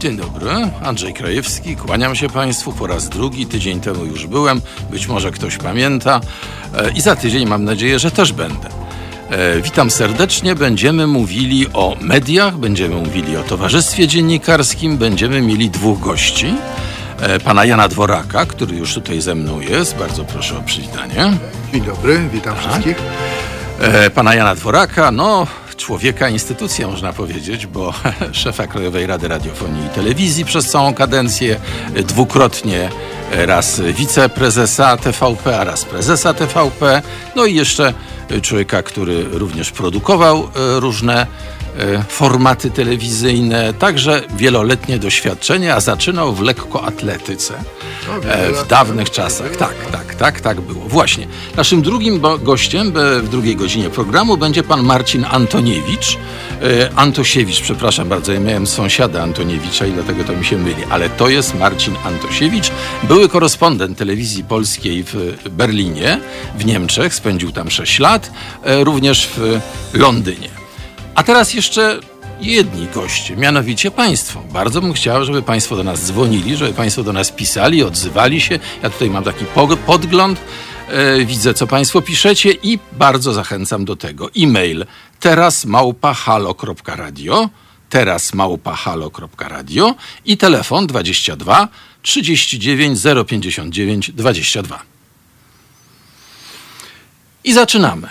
Dzień dobry, Andrzej Krajewski, kłaniam się Państwu po raz drugi, tydzień temu już byłem, być może ktoś pamięta i za tydzień mam nadzieję, że też będę. Witam serdecznie, będziemy mówili o mediach, będziemy mówili o Towarzystwie Dziennikarskim, będziemy mieli dwóch gości, pana Jana Dworaka, który już tutaj ze mną jest, bardzo proszę o przywitanie. Dzień dobry, witam wszystkich. Pana Jana Dworaka, człowieka, instytucję można powiedzieć, bo szefa Krajowej Rady Radiofonii i Telewizji przez całą kadencję, dwukrotnie raz wiceprezesa TVP, a raz prezesa TVP, i jeszcze człowieka, który również produkował różne formaty telewizyjne, także wieloletnie doświadczenie, a zaczynał w lekkoatletyce w dawnych czasach. Tak było. Właśnie. Naszym drugim gościem w drugiej godzinie programu będzie pan Marcin Antosiewicz, przepraszam bardzo, ja miałem sąsiada Antoniewicza i dlatego to mi się myli, ale to jest Marcin Antosiewicz, były korespondent Telewizji Polskiej w Berlinie, w Niemczech, spędził tam 6 lat, również w Londynie. A teraz jeszcze jedni goście, mianowicie Państwo. Bardzo bym chciał, żeby Państwo do nas dzwonili, żeby Państwo do nas pisali, odzywali się. Ja tutaj mam taki podgląd, widzę co Państwo piszecie i bardzo zachęcam do tego. E-mail teraz@halo.radio i telefon 22 39 059 22. I zaczynamy.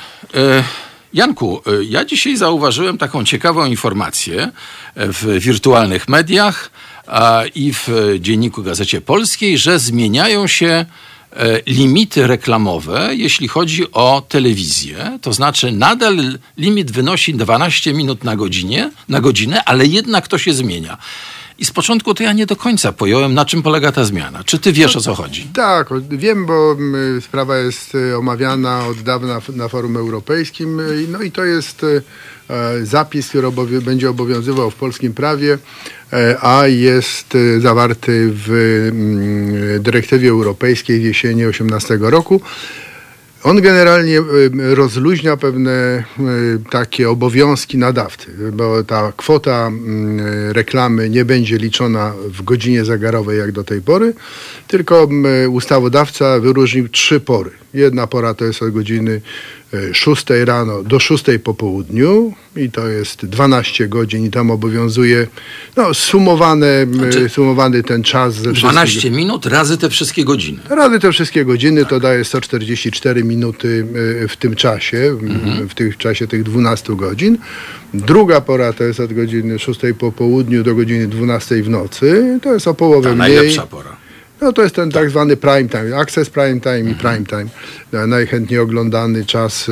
Janku, ja dzisiaj zauważyłem taką ciekawą informację w wirtualnych mediach i w dzienniku Gazecie Polskiej, że zmieniają się limity reklamowe, jeśli chodzi o telewizję. To znaczy nadal limit wynosi 12 minut na godzinę, ale jednak to się zmienia. I z początku to ja nie do końca pojąłem, na czym polega ta zmiana. Czy ty wiesz, o co chodzi? Tak, wiem, bo sprawa jest omawiana od dawna na forum europejskim. I to jest zapis, który będzie obowiązywał w polskim prawie, a jest zawarty w dyrektywie europejskiej z jesieni 2018 roku. On generalnie rozluźnia pewne takie obowiązki nadawcy, bo ta kwota reklamy nie będzie liczona w godzinie zegarowej jak do tej pory, tylko ustawodawca wyróżnił 3 pory. Jedna pora to jest od godziny 6 rano do 6 po południu i to jest 12 godzin i tam obowiązuje sumowany ten czas ze 12 minut razy te wszystkie godziny. Razy te wszystkie godziny tak. To daje 144 minuty w tym czasie, w czasie tych 12 godzin. Druga pora to jest od godziny 6 po południu do godziny 12 w nocy. To jest o połowę mniej. Najlepsza pora. To jest ten tak zwany prime time, access prime time i prime time. Najchętniej oglądany czas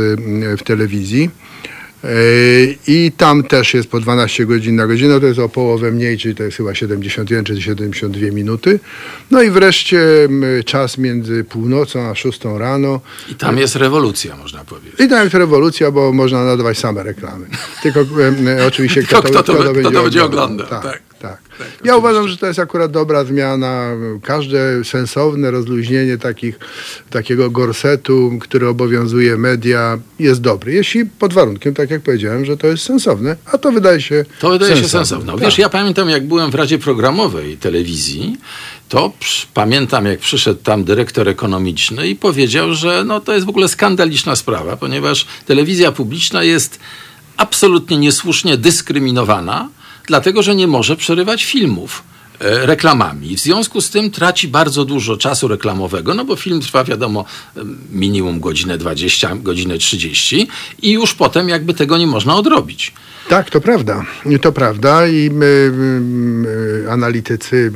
w telewizji. I tam też jest po 12 godzin na godzinę, to jest o połowę mniej, czyli to jest chyba 71 czy 72 minuty. I wreszcie czas między północą a 6 rano. I tam jest rewolucja, można powiedzieć. I tam jest rewolucja, bo można nadawać same reklamy. Tylko oczywiście kto to będzie oglądał. Tak, ja uważam, że to jest akurat dobra zmiana. Każde sensowne rozluźnienie takiego gorsetu, który obowiązuje media, jest dobry. Jeśli pod warunkiem, tak jak powiedziałem, że to jest sensowne, a to wydaje się sensowne. Tak. Wiesz, ja pamiętam, jak byłem w Radzie Programowej Telewizji, to pamiętam, jak przyszedł tam dyrektor ekonomiczny i powiedział, że to jest w ogóle skandaliczna sprawa, ponieważ telewizja publiczna jest absolutnie niesłusznie dyskryminowana, dlatego że nie może przerywać filmów reklamami. W związku z tym traci bardzo dużo czasu reklamowego, bo film trwa, wiadomo, minimum godzinę 20, godzinę 30 i już potem jakby tego nie można odrobić. Tak, to prawda. To prawda i my analitycy,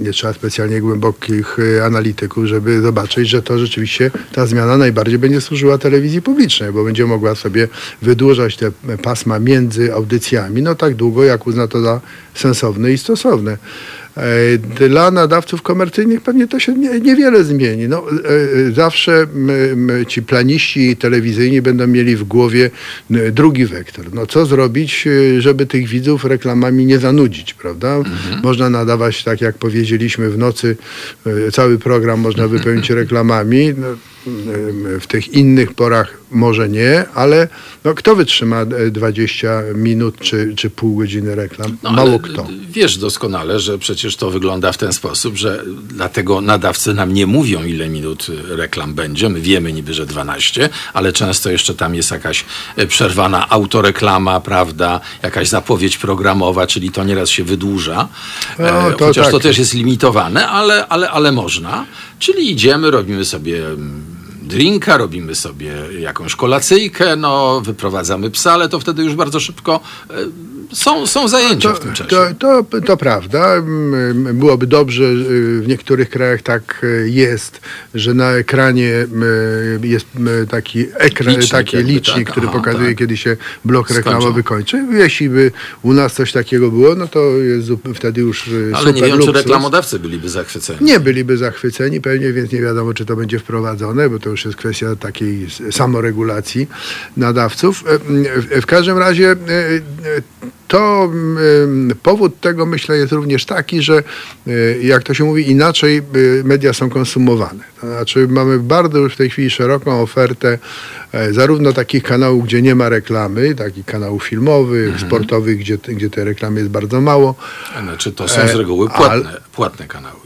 nie trzeba specjalnie głębokich analityków, żeby zobaczyć, że to rzeczywiście ta zmiana najbardziej będzie służyła telewizji publicznej, bo będzie mogła sobie wydłużać te pasma między audycjami, tak długo, jak uzna to za sensowne i stosowne. Dla nadawców komercyjnych pewnie to się niewiele zmieni. Zawsze ci planiści telewizyjni będą mieli w głowie drugi wektor. Co zrobić, żeby tych widzów reklamami nie zanudzić, prawda? Można nadawać, tak jak powiedzieliśmy, w nocy cały program można wypełnić reklamami. w tych innych porach może nie, ale no, kto wytrzyma 20 minut czy pół godziny reklam? No, mało kto. Wiesz doskonale, że przecież to wygląda w ten sposób, że dlatego nadawcy nam nie mówią, ile minut reklam będzie. My wiemy niby, że 12, ale często jeszcze tam jest jakaś przerwana autoreklama, prawda, jakaś zapowiedź programowa, czyli to nieraz się wydłuża. No, to chociaż tak. To też jest limitowane, ale można. Czyli idziemy, robimy sobie drinka, robimy sobie jakąś kolacyjkę, no, wyprowadzamy psa, ale to wtedy już bardzo szybko są zajęcia w tym czasie. To prawda. Byłoby dobrze, w niektórych krajach tak jest, że na ekranie jest taki licznik, który pokazuje, kiedy się blok reklamowy kończy. Jeśli by u nas coś takiego było, no to jest wtedy już ale nie wiem, czy reklamodawcy byliby zachwyceni. Nie byliby zachwyceni pewnie, więc nie wiadomo, czy to będzie wprowadzone, bo to już jest kwestia takiej samoregulacji nadawców. W każdym razie to powód tego, myślę, jest również taki, że jak to się mówi, inaczej media są konsumowane. To znaczy mamy bardzo już w tej chwili szeroką ofertę zarówno takich kanałów, gdzie nie ma reklamy, takich kanałów filmowych, sportowych, gdzie tej reklamy jest bardzo mało. Znaczy to są z reguły płatne kanały.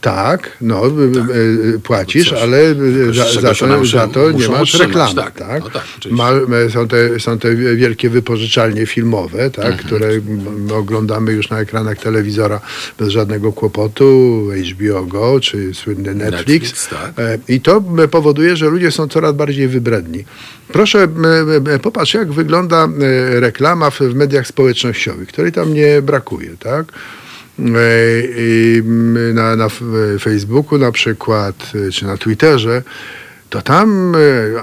Tak, no tak. Płacisz, ale za to nie masz reklamy. Tak. No tak, są te wielkie wypożyczalnie filmowe, tak, które oglądamy już na ekranach telewizora bez żadnego kłopotu, HBO Go czy słynny Netflix tak. I to powoduje, że ludzie są coraz bardziej wybredni. Proszę, popatrz, jak wygląda reklama w mediach społecznościowych, której tam nie brakuje, tak? Na Facebooku na przykład, czy na Twitterze, to tam,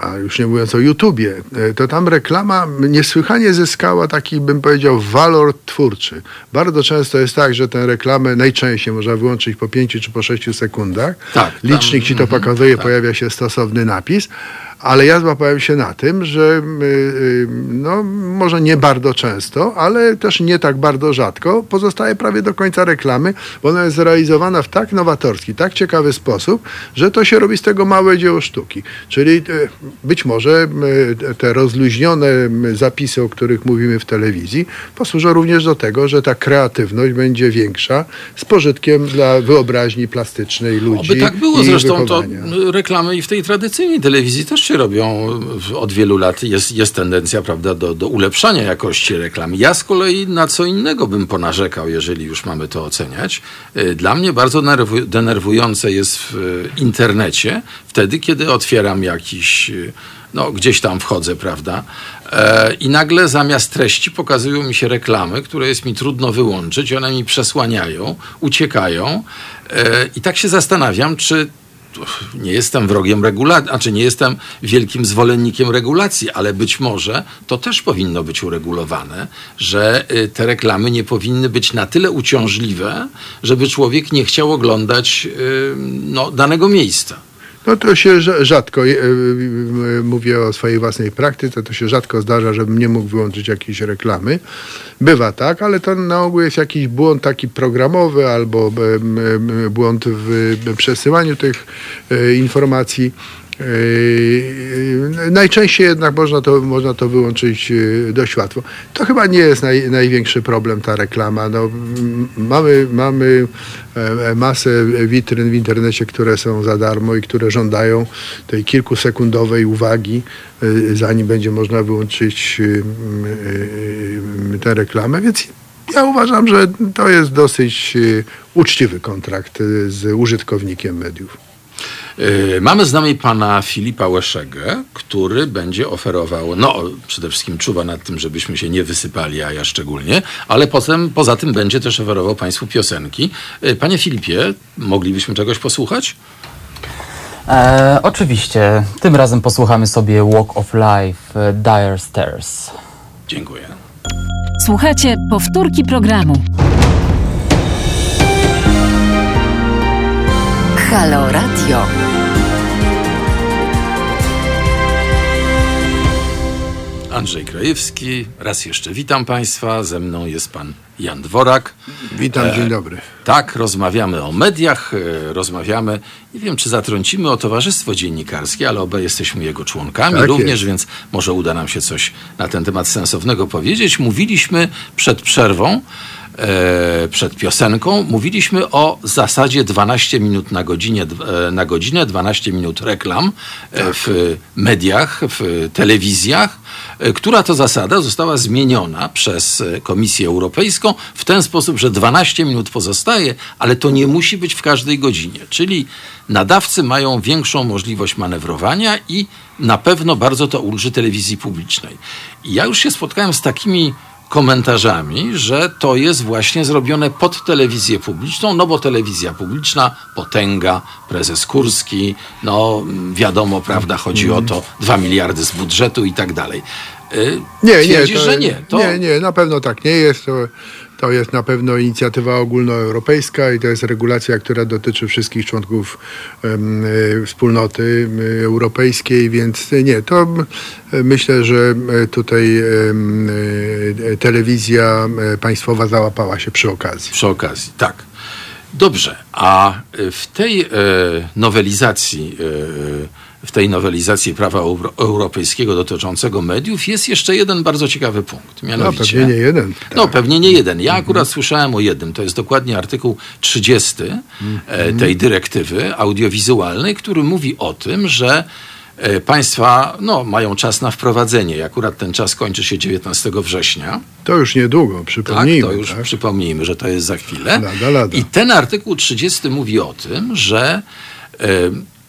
a już nie mówiąc o YouTubie, to tam reklama niesłychanie zyskała taki, bym powiedział, walor twórczy. Bardzo często jest tak, że tę reklamę najczęściej można wyłączyć po 5 czy po 6 sekundach. Tak, licznik ci to pokazuje, tak. Pojawia się stosowny napis. Ale ja złapałem się na tym, że no, może nie bardzo często, ale też nie tak bardzo rzadko pozostaje prawie do końca reklamy, bo ona jest realizowana w tak nowatorski, tak ciekawy sposób, że to się robi z tego małe dzieło sztuki. Czyli być może te rozluźnione zapisy, o których mówimy w telewizji, posłużą również do tego, że ta kreatywność będzie większa z pożytkiem dla wyobraźni plastycznej ludzi. Oby tak było, zresztą wychowania. To reklamy i w tej tradycyjnej telewizji też się robią od wielu lat. Jest tendencja, prawda, do ulepszania jakości reklam. Ja z kolei na co innego bym ponarzekał, jeżeli już mamy to oceniać. Dla mnie bardzo denerwujące jest w internecie wtedy, kiedy otwieram jakiś, no gdzieś tam wchodzę, prawda, i nagle zamiast treści pokazują mi się reklamy, które jest mi trudno wyłączyć, one mi przesłaniają, uciekają i tak się zastanawiam, czy nie jestem wrogiem regulacji, znaczy nie jestem wielkim zwolennikiem regulacji, ale być może to też powinno być uregulowane, że te reklamy nie powinny być na tyle uciążliwe, żeby człowiek nie chciał oglądać no, danego miejsca. No to się rzadko, mówię o swojej własnej praktyce, to się rzadko zdarza, żebym nie mógł wyłączyć jakiejś reklamy. Bywa tak, ale to na ogół jest jakiś błąd taki programowy albo błąd w przesyłaniu tych informacji. Najczęściej jednak można to wyłączyć dość łatwo. To chyba nie jest największy problem ta reklama. No, mamy masę witryn w internecie, które są za darmo i które żądają tej kilkusekundowej uwagi, zanim będzie można wyłączyć tę reklamę, więc ja uważam, że to jest dosyć uczciwy kontrakt z użytkownikiem mediów. Mamy z nami pana Filipa Łeszegę, który będzie oferował, no przede wszystkim czuwa nad tym, żebyśmy się nie wysypali, a ja szczególnie, ale poza tym będzie też oferował państwu piosenki. Panie Filipie, moglibyśmy czegoś posłuchać? Oczywiście. Tym razem posłuchamy sobie Walk of Life, Dire Straits. Dziękuję. Słuchacie powtórki programu. Halo Radio. Andrzej Krajewski, raz jeszcze witam państwa, ze mną jest pan Jan Dworak. Witam, dzień dobry. Tak, rozmawiamy o mediach, rozmawiamy, nie wiem czy zatrącimy o Towarzystwo Dziennikarskie, ale obaj jesteśmy jego członkami tak również, więc może uda nam się coś na ten temat sensownego powiedzieć. Mówiliśmy przed przerwą, przed piosenką, mówiliśmy o zasadzie 12 minut na godzinę, 12 minut reklam w mediach, w telewizjach, która to zasada została zmieniona przez Komisję Europejską w ten sposób, że 12 minut pozostaje, ale to nie musi być w każdej godzinie, czyli nadawcy mają większą możliwość manewrowania i na pewno bardzo to ulży telewizji publicznej. I ja już się spotkałem z takimi komentarzami, że to jest właśnie zrobione pod telewizję publiczną, no bo telewizja publiczna, potęga, prezes Kurski, no wiadomo, prawda, chodzi o to, 2 miliardy z budżetu i tak dalej. Nie, na pewno tak nie jest. To jest na pewno inicjatywa ogólnoeuropejska i to jest regulacja, która dotyczy wszystkich członków wspólnoty europejskiej, więc nie, to myślę, że tutaj telewizja państwowa załapała się przy okazji. Przy okazji, tak. Dobrze, a w tej nowelizacji prawa europejskiego dotyczącego mediów jest jeszcze jeden bardzo ciekawy punkt. Mianowicie, pewnie nie jeden. Tak. Ja akurat słyszałem o jednym. To jest dokładnie artykuł 30 tej dyrektywy audiowizualnej, który mówi o tym, że państwa mają czas na wprowadzenie. Akurat ten czas kończy się 19 września. To już niedługo, przypomnijmy. Tak, to już przypomnijmy, że to jest za chwilę. I ten artykuł 30 mówi o tym, że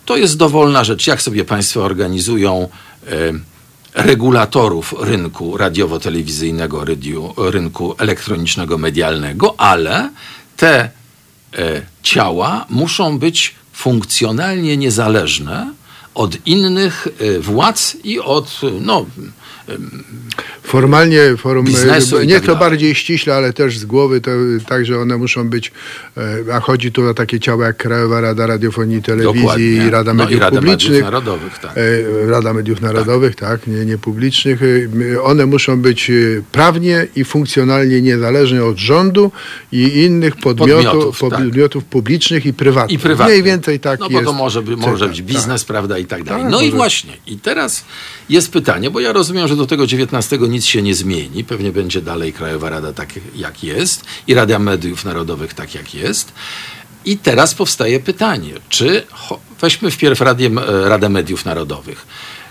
to jest dowolna rzecz, jak sobie państwo organizują regulatorów rynku radiowo-telewizyjnego, rynku elektronicznego, medialnego, ale te ciała muszą być funkcjonalnie niezależne od innych władz i od formalnie biznesu. Nie, to bardziej ściśle, ale też z głowy, to także one muszą być, a chodzi tu o takie ciała jak Krajowa Rada Radiofonii i Telewizji i Rada Mediów Publicznych. Rada Mediów Narodowych, tak. Rada Mediów Narodowych, tak, nie publicznych. One muszą być prawnie i funkcjonalnie niezależne od rządu i innych podmiotów publicznych i prywatnych. Mniej więcej tak jest. No bo to może być biznes, prawda, i tak dalej. Tak, i właśnie. I teraz jest pytanie, bo ja rozumiem, że do tego 19 nic się nie zmieni. Pewnie będzie dalej Krajowa Rada tak jak jest i Rada Mediów Narodowych tak jak jest. I teraz powstaje pytanie, czy weźmy wpierw Radę Mediów Narodowych.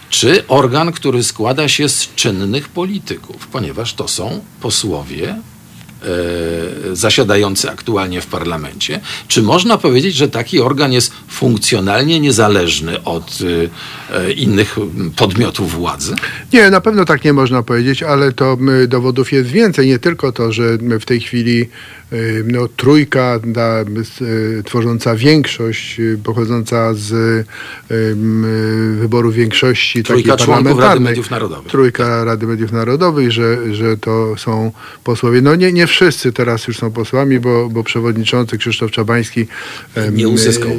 Czy organ, który składa się z czynnych polityków, ponieważ to są posłowie zasiadający aktualnie w parlamencie. Czy można powiedzieć, że taki organ jest funkcjonalnie niezależny od innych podmiotów władzy? Nie, na pewno tak nie można powiedzieć, ale to dowodów jest więcej. Nie tylko to, że w tej chwili trójka tworząca większość, pochodząca z wyboru większości trójka członków Rady Mediów Narodowych. Trójka Rady Mediów Narodowych, że to są posłowie. Nie wszyscy teraz już są posłami, bo przewodniczący Krzysztof Czabański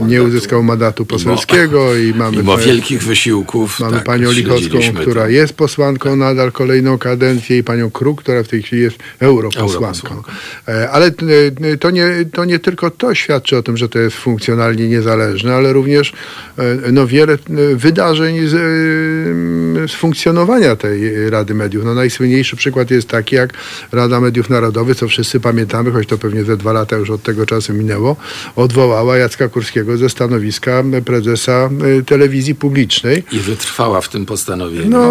nie uzyskał mandatu poselskiego. Mimo wielkich wysiłków. Mamy panią Lichowską, która jest posłanką nadal kolejną kadencję, i panią Kruk, która w tej chwili jest europosłanką. Ale to nie tylko to świadczy o tym, że to jest funkcjonalnie niezależne, ale również wiele wydarzeń z funkcjonowania tej Rady Mediów. Najsłynniejszy przykład jest taki, jak Rada Mediów Narodowych, co wszyscy pamiętamy, choć to pewnie ze 2 lata już od tego czasu minęło, odwołała Jacka Kurskiego ze stanowiska prezesa telewizji publicznej. I wytrwała w tym postanowieniu.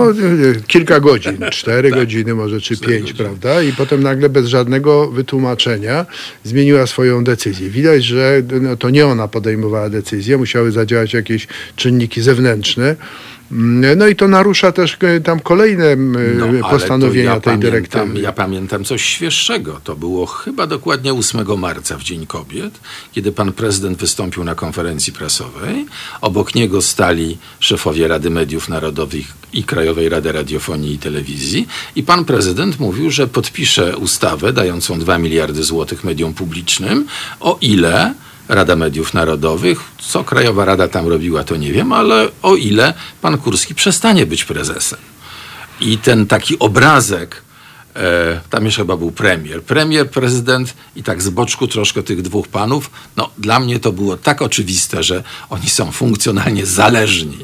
Kilka godzin, 4 godziny może, czy 5, prawda? I potem nagle bez żadnego wytłumaczenia zmieniła swoją decyzję. Widać, że to nie ona podejmowała decyzję, musiały zadziałać jakieś czynniki zewnętrzne. I to narusza też tam kolejne postanowienia tej dyrektywy. Ja pamiętam coś świeższego. To było chyba dokładnie 8 marca w Dzień Kobiet, kiedy pan prezydent wystąpił na konferencji prasowej. Obok niego stali szefowie Rady Mediów Narodowych i Krajowej Rady Radiofonii i Telewizji. I pan prezydent mówił, że podpisze ustawę dającą 2 miliardy złotych mediom publicznym, o ile Rada Mediów Narodowych, co Krajowa Rada tam robiła, to nie wiem, ale o ile pan Kurski przestanie być prezesem. I ten taki obrazek Tam jeszcze chyba był premier, prezydent i tak z boczku troszkę tych dwóch panów. No, dla mnie to było tak oczywiste, że oni są funkcjonalnie zależni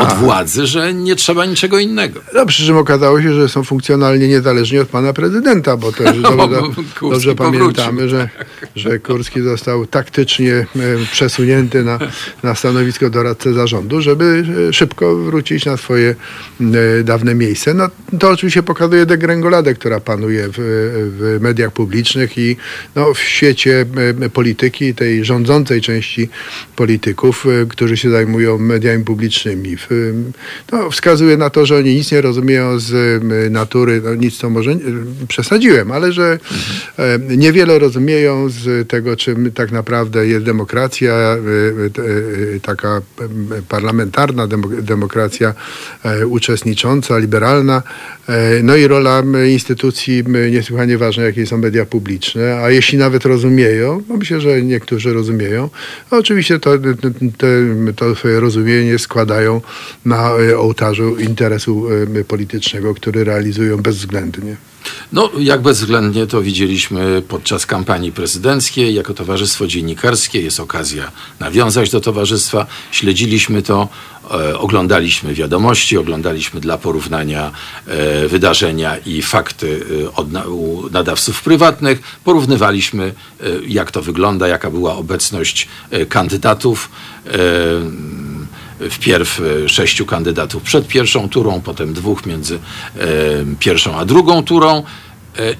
od władzy, że nie trzeba niczego innego. No, przy czym okazało się, że są funkcjonalnie niezależni od pana prezydenta, bo też dobrze pamiętamy, że Kurski został taktycznie przesunięty na stanowisko doradcy zarządu, żeby szybko wrócić na swoje dawne miejsce. No, to oczywiście pokazuje degrengoladę, która panuje w mediach publicznych i w świecie polityki, tej rządzącej części polityków, którzy się zajmują mediami publicznymi. Wskazuje na to, że oni nic nie rozumieją z natury, nic to może przesadziłem, ale że niewiele rozumieją z tego, czym tak naprawdę jest demokracja, taka parlamentarna demokracja uczestnicząca, liberalna, no i rola instytucji niesłychanie ważna, jakie są media publiczne, a jeśli nawet rozumieją, myślę, że niektórzy rozumieją, oczywiście to swoje rozumienie składają na ołtarzu interesu politycznego, który realizują bezwzględnie. No, jak bezwzględnie to widzieliśmy podczas kampanii prezydenckiej, jako Towarzystwo Dziennikarskie, jest okazja nawiązać do towarzystwa. Śledziliśmy to, oglądaliśmy wiadomości, oglądaliśmy dla porównania wydarzenia i fakty od nadawców prywatnych, porównywaliśmy jak to wygląda, jaka była obecność kandydatów. Wpierw 6 kandydatów przed pierwszą turą, potem 2 między pierwszą a drugą turą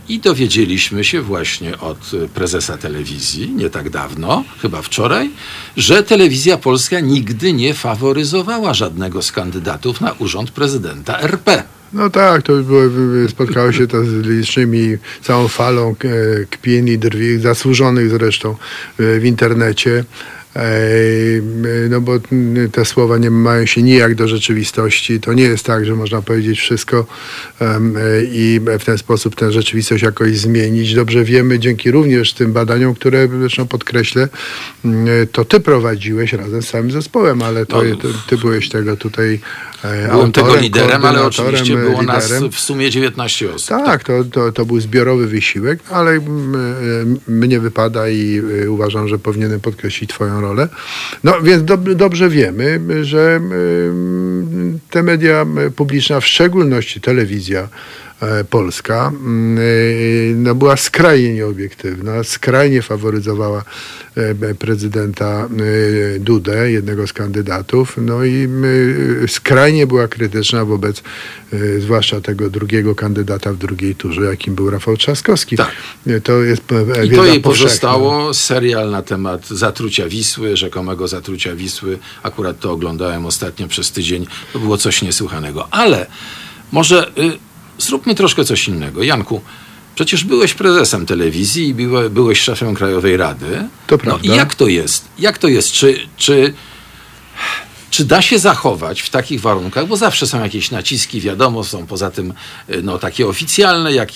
i dowiedzieliśmy się właśnie od prezesa telewizji nie tak dawno, chyba wczoraj, że Telewizja Polska nigdy nie faworyzowała żadnego z kandydatów na urząd prezydenta RP. No tak, to spotkało się to z licznymi, całą falą kpin i drwin, zasłużonych zresztą w internecie. No bo te słowa nie mają się nijak do rzeczywistości. To nie jest tak, że można powiedzieć wszystko i w ten sposób tę rzeczywistość jakoś zmienić. Dobrze wiemy, dzięki również tym badaniom, które zresztą podkreślę, to ty prowadziłeś razem z całym zespołem, ale ty byłeś tego tutaj autorem, tego liderem, ale oczywiście było liderem. Nas w sumie 19 osób. Tak. To był zbiorowy wysiłek, ale mnie wypada i uważam, że powinienem podkreślić twoją rolę. No więc dobrze wiemy, że te media publiczne, w szczególności telewizja Polska, była skrajnie nieobiektywna, skrajnie faworyzowała prezydenta Dudę, jednego z kandydatów, i skrajnie była krytyczna wobec zwłaszcza tego drugiego kandydata w drugiej turze, jakim był Rafał Trzaskowski. Tak. To jest wiedza i to jej pozostało. Serial na temat zatrucia Wisły, rzekomego zatrucia Wisły. Akurat to oglądałem ostatnio przez tydzień. To było coś niesłychanego. Ale może... Zróbmy troszkę coś innego. Janku, przecież byłeś prezesem telewizji i byłeś szefem Krajowej Rady. To prawda. No i jak to jest? Jak to jest? Czy da się zachować w takich warunkach? Bo zawsze są jakieś naciski, wiadomo, są poza tym takie oficjalne, jak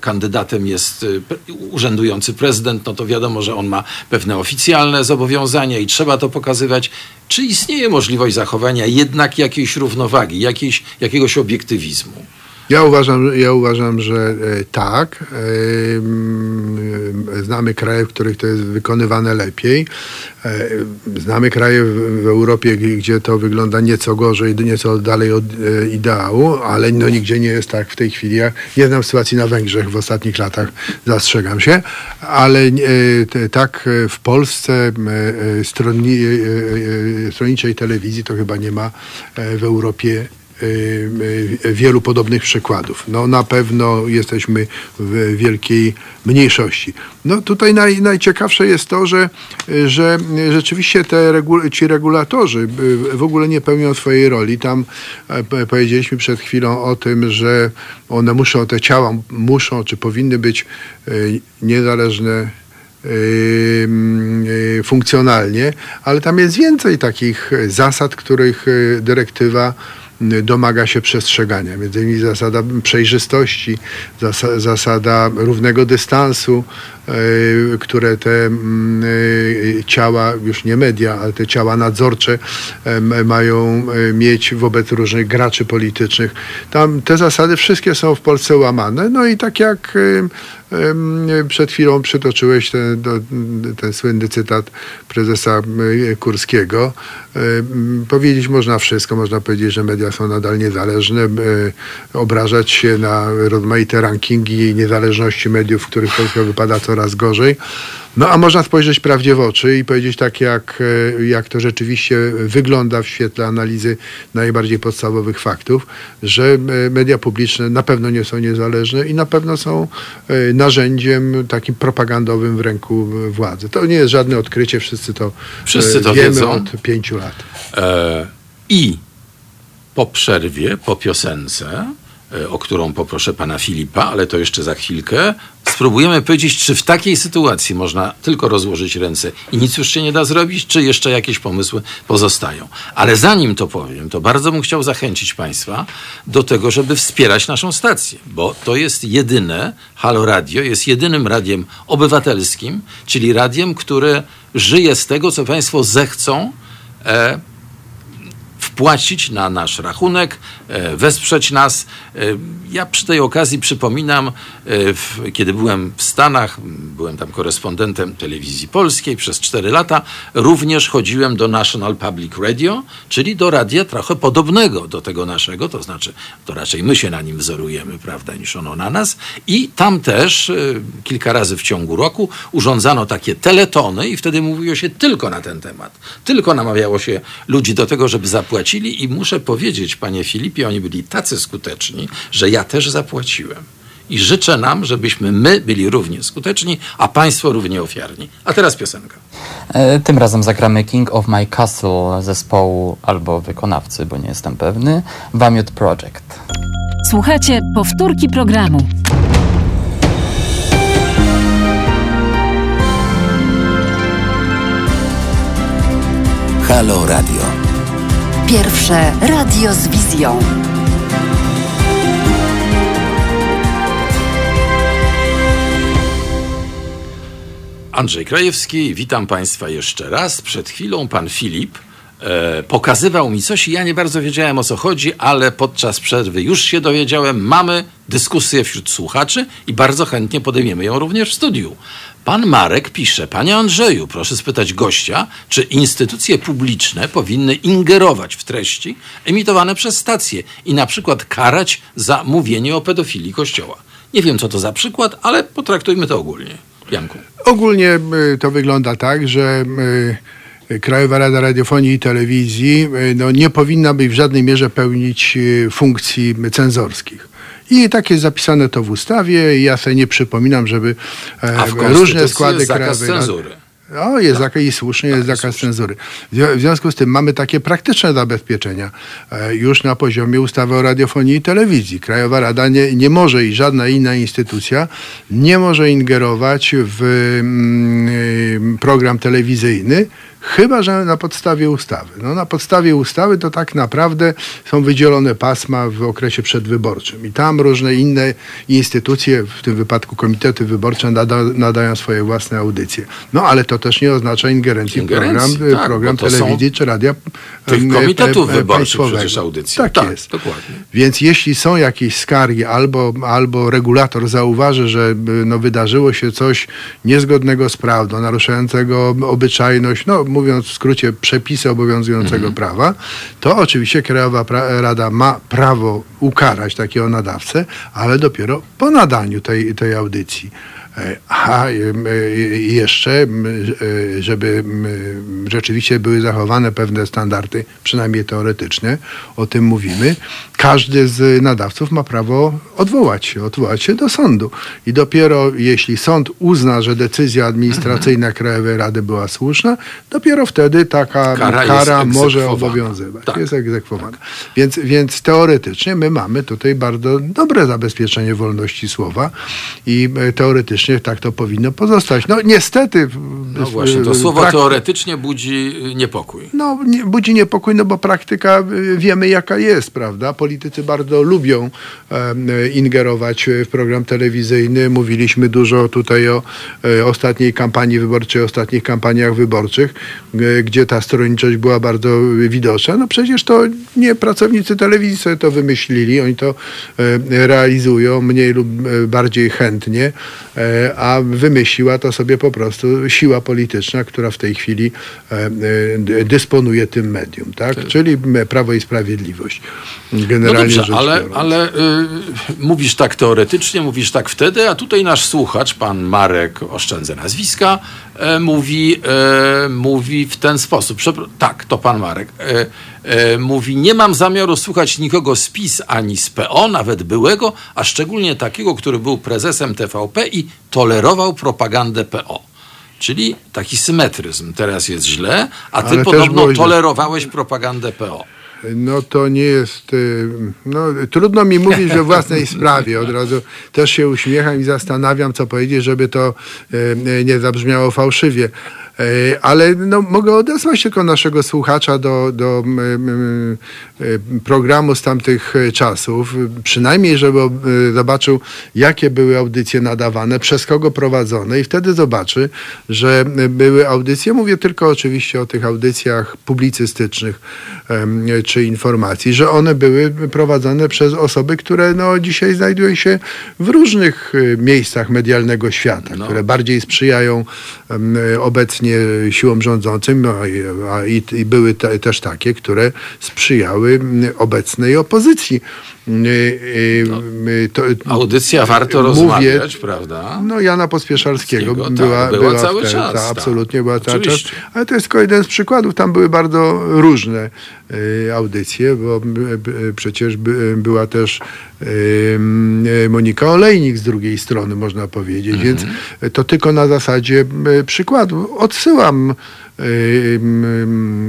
kandydatem jest urzędujący prezydent, to wiadomo, że on ma pewne oficjalne zobowiązania i trzeba to pokazywać. Czy istnieje możliwość zachowania jednak jakiejś równowagi, jakiegoś obiektywizmu? Ja uważam, że tak. Znamy kraje, w których to jest wykonywane lepiej. Znamy kraje w Europie, gdzie to wygląda nieco gorzej, nieco dalej od ideału, ale nigdzie nie jest tak w tej chwili. Ja nie znam sytuacji na Węgrzech w ostatnich latach, zastrzegam się, ale tak w Polsce stronniczej telewizji to chyba nie ma w Europie wielu podobnych przykładów. Na pewno jesteśmy w wielkiej mniejszości. Tutaj najciekawsze jest to, że rzeczywiście ci regulatorzy w ogóle nie pełnią swojej roli. Tam powiedzieliśmy przed chwilą o tym, że one muszą, te ciała muszą, czy powinny być niezależne funkcjonalnie, ale tam jest więcej takich zasad, których dyrektywa domaga się przestrzegania. Między innymi zasada przejrzystości, zasada równego dystansu, które te ciała, już nie media, ale te ciała nadzorcze mają mieć wobec różnych graczy politycznych. Tam te zasady wszystkie są w Polsce łamane. No i tak jak przed chwilą przytoczyłeś ten słynny cytat prezesa Kurskiego. Powiedzieć można wszystko. Można powiedzieć, że media są nadal niezależne, obrażać się na rozmaite rankingi i niezależności mediów, w których Polska wypada coraz gorzej. No a można spojrzeć prawdzie w oczy i powiedzieć tak, jak to rzeczywiście wygląda w świetle analizy najbardziej podstawowych faktów, że media publiczne na pewno nie są niezależne i na pewno są narzędziem takim propagandowym w ręku władzy. To nie jest żadne odkrycie, wszyscy to wiemy, wiedzą od 5 lat. I po przerwie, po piosence, o którą poproszę pana Filipa, ale to jeszcze za chwilkę, spróbujemy powiedzieć, czy w takiej sytuacji można tylko rozłożyć ręce i nic już się nie da zrobić, czy jeszcze jakieś pomysły pozostają. Ale zanim to powiem, to bardzo bym chciał zachęcić państwa do tego, żeby wspierać naszą stację, bo to jest jedyne, Halo Radio jest jedynym radiem obywatelskim, czyli radiem, które żyje z tego, co państwo zechcą wpłacić na nasz rachunek, wesprzeć nas. Ja przy tej okazji przypominam, kiedy byłem w Stanach, byłem tam korespondentem telewizji polskiej przez 4 lata, również chodziłem do National Public Radio, czyli do radia trochę podobnego do tego naszego, to znaczy to raczej my się na nim wzorujemy, prawda, niż ono na nas. I tam też kilka razy w ciągu roku urządzano takie teletony i wtedy mówiło się tylko na ten temat. Tylko namawiało się ludzi do tego, żeby zapłacili i muszę powiedzieć, panie Filipie, oni byli tacy skuteczni, że ja też zapłaciłem. I życzę nam, żebyśmy my byli równie skuteczni, a państwo równie ofiarni. A teraz piosenka. Tym razem zagramy King of My Castle zespołu albo wykonawcy, bo nie jestem pewny. Vamute Project. Słuchajcie, powtórki programu. Halo Radio. Pierwsze radio z wizją. Andrzej Krajewski, witam państwa jeszcze raz. Przed chwilą pan Filip pokazywał mi coś i ja nie bardzo wiedziałem, o co chodzi, ale podczas przerwy już się dowiedziałem. Mamy dyskusję wśród słuchaczy i bardzo chętnie podejmiemy ją również w studiu. Pan Marek pisze: panie Andrzeju, proszę spytać gościa, czy instytucje publiczne powinny ingerować w treści emitowane przez stacje i na przykład karać za mówienie o pedofilii Kościoła. Nie wiem, co to za przykład, ale potraktujmy to ogólnie. Janku. Ogólnie to wygląda tak, że Krajowa Rada Radiofonii i Telewizji nie powinna być w żadnej mierze pełnić funkcji cenzorskich. I tak jest zapisane to w ustawie. Ja sobie nie przypominam, żeby różne składy krajowej cenzury. No, jest tak. I słusznie jest zakaz cenzury. W związku z tym mamy takie praktyczne zabezpieczenia już na poziomie ustawy o radiofonii i telewizji. Krajowa Rada nie może i żadna inna instytucja nie może ingerować w program telewizyjny, chyba że na podstawie ustawy. No, na podstawie ustawy to tak naprawdę są wydzielone pasma w okresie przedwyborczym i tam różne inne instytucje, w tym wypadku komitety wyborcze, nadają swoje własne audycje. No ale to też nie oznacza ingerencji w program telewizji czy radia tych komitetów wyborczych przecież audycji. Tak jest. Dokładnie. Więc jeśli są jakieś skargi albo regulator zauważy, że wydarzyło się coś niezgodnego z prawdą, naruszającego obyczajność, mówiąc w skrócie, przepisy obowiązującego prawa, to oczywiście Krajowa Rada ma prawo ukarać takiego nadawcę, ale dopiero po nadaniu tej audycji. A jeszcze, żeby rzeczywiście były zachowane pewne standardy, przynajmniej teoretyczne, o tym mówimy, każdy z nadawców ma prawo odwołać się do sądu. I dopiero jeśli sąd uzna, że decyzja administracyjna Krajowej Rady była słuszna, dopiero wtedy taka kara może obowiązywać. Tak. Jest egzekwowana. Tak. Więc teoretycznie my mamy tutaj bardzo dobre zabezpieczenie wolności słowa i teoretycznie teoretycznie tak to powinno pozostać. No niestety... No właśnie, to słowo teoretycznie budzi niepokój. No budzi niepokój, no bo praktyka wiemy jaka jest, prawda? Politycy bardzo lubią ingerować w program telewizyjny. Mówiliśmy dużo tutaj o ostatniej kampanii wyborczej, ostatnich kampaniach wyborczych, gdzie ta stronniczość była bardzo widoczna. No przecież to nie pracownicy telewizji sobie to wymyślili, oni to realizują mniej lub bardziej chętnie, a wymyśliła to sobie po prostu siła polityczna, która w tej chwili dysponuje tym medium, tak? Czyli Prawo i Sprawiedliwość. Generalnie no dobrze, ale mówisz tak teoretycznie, mówisz tak wtedy, a tutaj nasz słuchacz, pan Marek, oszczędzę nazwiska, mówi w ten sposób. Tak, to pan Marek. Mówi, nie mam zamiaru słuchać nikogo z PiS ani z PO, nawet byłego, a szczególnie takiego, który był prezesem TVP i tolerował propagandę PO. Czyli taki symetryzm. Teraz jest źle, a ty podobno tolerowałeś propagandę PO. No to nie jest... No, trudno mi mówić we własnej sprawie. Od razu też się uśmiecham i zastanawiam, co powiedzieć, żeby to nie zabrzmiało fałszywie. Ale no, mogę odesłać tylko naszego słuchacza do programu z tamtych czasów, przynajmniej żeby zobaczył, jakie były audycje nadawane, przez kogo prowadzone i wtedy zobaczy, że były audycje, mówię tylko oczywiście o tych audycjach publicystycznych czy informacji, że one były prowadzone przez osoby, które no, dzisiaj znajdują się w różnych miejscach medialnego świata, które bardziej sprzyjają obecnie siłom rządzącym i były też takie, które sprzyjały obecnej opozycji. Audycja Warto Rozmawiać, prawda? No Jana Pospieszalskiego była cały czas. Absolutnie była cały czas. Ale to jest tylko jeden z przykładów. Tam były bardzo różne audycje, bo przecież była też Monika Olejnik z drugiej strony, można powiedzieć. Mhm. Więc to tylko na zasadzie przykładu. Odsyłam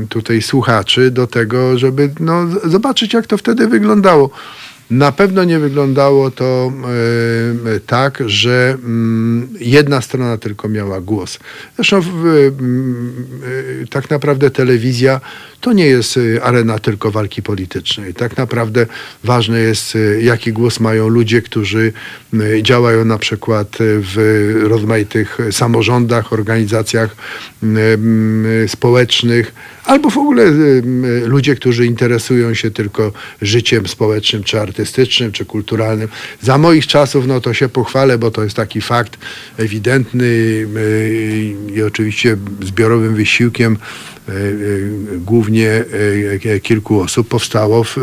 tutaj słuchaczy do tego, żeby no, zobaczyć, jak to wtedy wyglądało. Na pewno nie wyglądało to tak, że jedna strona tylko miała głos. Zresztą tak naprawdę telewizja to nie jest arena tylko walki politycznej. Tak naprawdę ważne jest, jaki głos mają ludzie, którzy działają na przykład w rozmaitych samorządach, organizacjach społecznych, albo w ogóle ludzie, którzy interesują się tylko życiem społecznym, czy artystycznym, czy kulturalnym. Za moich czasów, no to się pochwalę, bo to jest taki fakt ewidentny i oczywiście zbiorowym wysiłkiem głównie kilku osób powstało w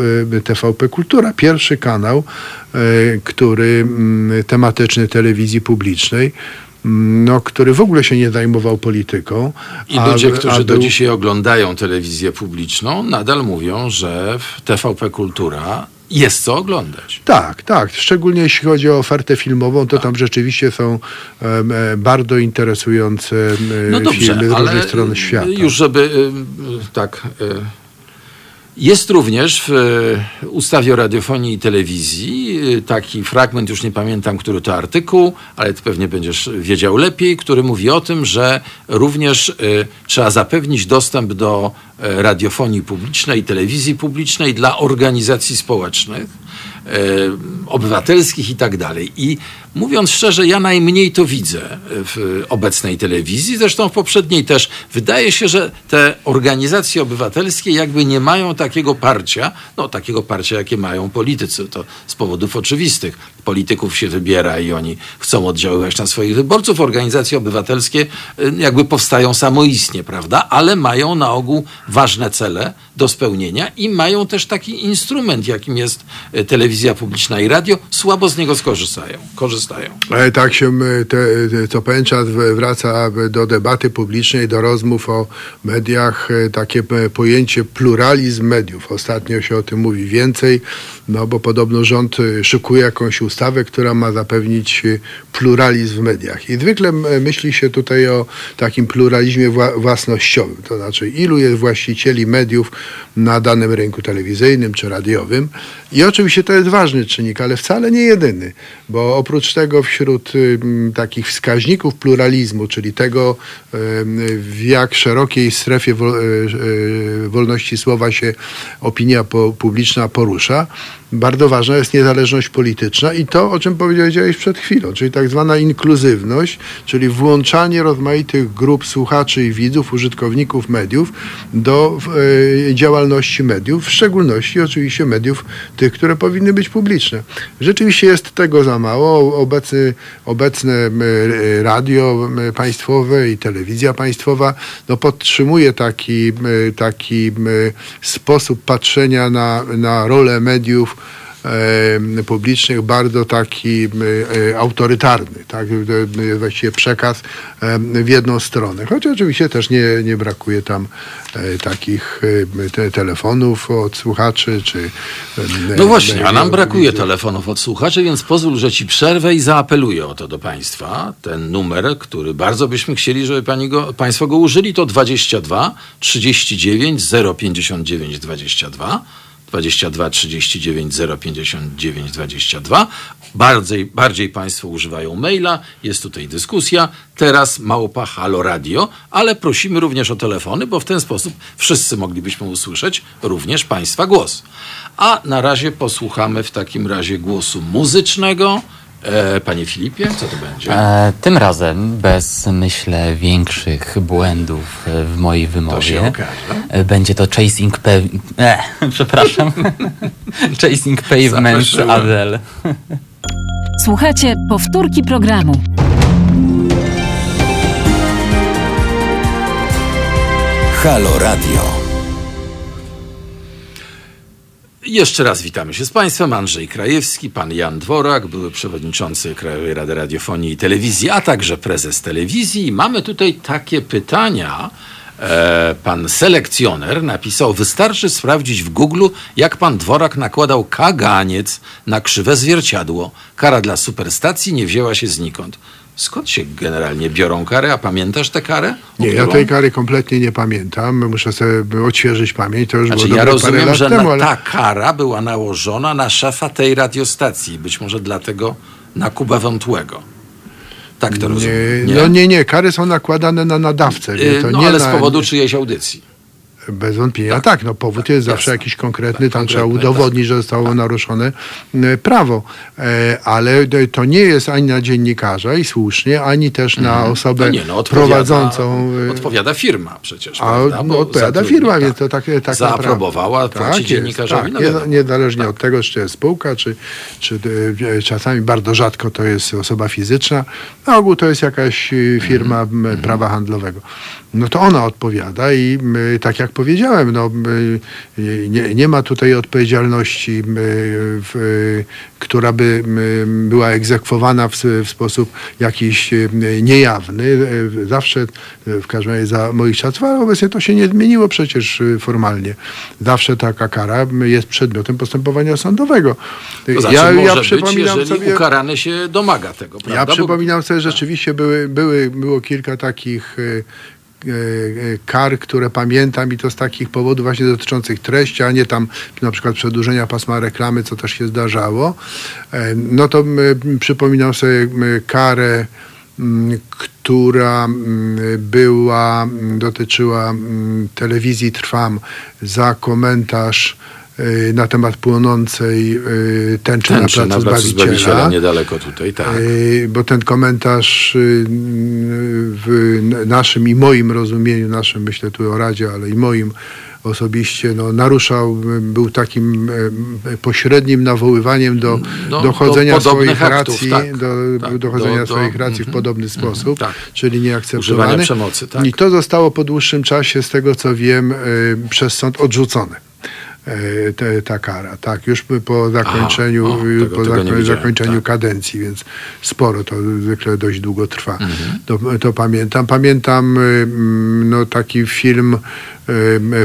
TVP Kultura. Pierwszy kanał, który tematyczny telewizji publicznej, no, który w ogóle się nie zajmował polityką. I ludzie, którzy do dzisiaj oglądają telewizję publiczną, nadal mówią, że w TVP Kultura jest co oglądać. Tak, tak. Szczególnie jeśli chodzi o ofertę filmową, to tam rzeczywiście są bardzo interesujące filmy z różnych stron świata. Już żeby tak... Jest również w ustawie o radiofonii i telewizji taki fragment, już nie pamiętam, który to artykuł, ale ty pewnie będziesz wiedział lepiej, który mówi o tym, że również trzeba zapewnić dostęp do radiofonii publicznej, telewizji publicznej dla organizacji społecznych, obywatelskich i tak dalej. I mówiąc szczerze, ja najmniej to widzę w obecnej telewizji, zresztą w poprzedniej też. Wydaje się, że te organizacje obywatelskie jakby nie mają takiego parcia, no takiego parcia, jakie mają politycy. To z powodów oczywistych. Polityków się wybiera i oni chcą oddziaływać na swoich wyborców. Organizacje obywatelskie jakby powstają samoistnie, prawda? Ale mają na ogół ważne cele do spełnienia i mają też taki instrument, jakim jest telewizja publiczna i radio. Słabo z niego korzystają. Tak się co pewien czas wraca do debaty publicznej, do rozmów o mediach. Takie pojęcie pluralizm mediów. Ostatnio się o tym mówi więcej, no bo podobno rząd szykuje jakąś ustawę, która ma zapewnić pluralizm w mediach. I zwykle myśli się tutaj o takim pluralizmie własnościowym. To znaczy, ilu jest właścicieli mediów na danym rynku telewizyjnym czy radiowym. I oczywiście to jest zbyt ważny czynnik, ale wcale nie jedyny, bo oprócz tego wśród takich wskaźników pluralizmu, czyli tego, w jak szerokiej strefie wolności słowa się opinia publiczna porusza, bardzo ważna jest niezależność polityczna i to, o czym powiedziałeś przed chwilą, czyli tak zwana inkluzywność, czyli włączanie rozmaitych grup słuchaczy i widzów, użytkowników mediów do działalności mediów, w szczególności oczywiście mediów tych, które powinny być publiczne. Rzeczywiście jest tego za mało. Obecne radio państwowe i telewizja państwowa podtrzymuje taki sposób patrzenia na rolę mediów publicznych bardzo taki autorytarny, tak? Właściwie przekaz w jedną stronę. Choć oczywiście też nie brakuje tam takich telefonów od słuchaczy, czy... No właśnie, a nam brakuje telefonów od słuchaczy, więc pozwól, że ci przerwę i zaapeluję o to do państwa. Ten numer, który bardzo byśmy chcieli, żeby państwo go użyli, to 22 39 059 22. 22 39 059 22. Bardziej państwo używają maila, jest tutaj dyskusja, teraz małpa Halo Radio, ale prosimy również o telefony, bo w ten sposób wszyscy moglibyśmy usłyszeć również państwa głos. A na razie posłuchamy w takim razie głosu muzycznego. Panie Filipie, co to będzie? Tym razem, bez myślę większych błędów w mojej wymowie, to będzie to Chasing Pavement. Przepraszam. Chasing Pavement Adele. Słuchajcie, powtórki programu. Halo Radio. Jeszcze raz witamy się z państwem. Andrzej Krajewski, pan Jan Dworak, były przewodniczący Krajowej Rady Radiofonii i Telewizji, a także prezes telewizji. I mamy tutaj takie pytania. Pan selekcjoner napisał: wystarczy sprawdzić w Google, jak pan Dworak nakładał kaganiec na krzywe zwierciadło. Kara dla superstacji nie wzięła się znikąd. Skąd się generalnie biorą kary? A pamiętasz tę karę? Nie, ja tej kary kompletnie nie pamiętam. Muszę sobie odświeżyć pamięć. To już było dobre parę lat temu. Ja rozumiem, że ta kara była nałożona na szefa tej radiostacji. Być może dlatego na Kubę Wątłego. Tak to rozumiem. Nie? No nie. Kary są nakładane na nadawcę. Ale z powodu czyjejś audycji. Bez wątpienia. Tak, powód jest zawsze jakiś konkretny, tam trzeba udowodnić, że zostało naruszone prawo. Ale to nie jest ani na dziennikarza i słusznie, ani też na osobę prowadzącą. Odpowiada firma przecież. Odpowiada firma, więc to tak zaaprobowała, płaci dziennikarzowi. Niezależnie od tego, czy to jest spółka, czy czasami bardzo rzadko to jest osoba fizyczna. Na ogół to jest jakaś firma prawa handlowego. No to ona odpowiada i tak jak powiedziałem, nie ma tutaj odpowiedzialności, która by była egzekwowana w sposób jakiś niejawny. Zawsze, w każdym razie za moich czasów, ale obecnie to się nie zmieniło przecież formalnie. Zawsze taka kara jest przedmiotem postępowania sądowego. To znaczy, może być, jeżeli ukarany się domaga tego, prawda? Ja przypominam sobie, rzeczywiście było kilka takich kar, które pamiętam i to z takich powodów właśnie dotyczących treści, a nie tam na przykład przedłużenia pasma reklamy, co też się zdarzało. No to przypominam sobie karę, która dotyczyła telewizji Trwam za komentarz na temat płonącej tęczy na placu Zbawiciela. Niedaleko tutaj, tak. Bo ten komentarz w naszym i moim rozumieniu, naszym myślę tu o Radzie, ale i moim osobiście był takim pośrednim nawoływaniem do dochodzenia swoich racji, dochodzenia swoich racji w podobny sposób, czyli nieakceptowany. Używanie przemocy, tak. I to zostało po dłuższym czasie, z tego co wiem, przez sąd odrzucone. Ta kara, tak, już po zakończeniu, zakończeniu kadencji, więc sporo, to zwykle dość długo trwa. To pamiętam. Pamiętam taki film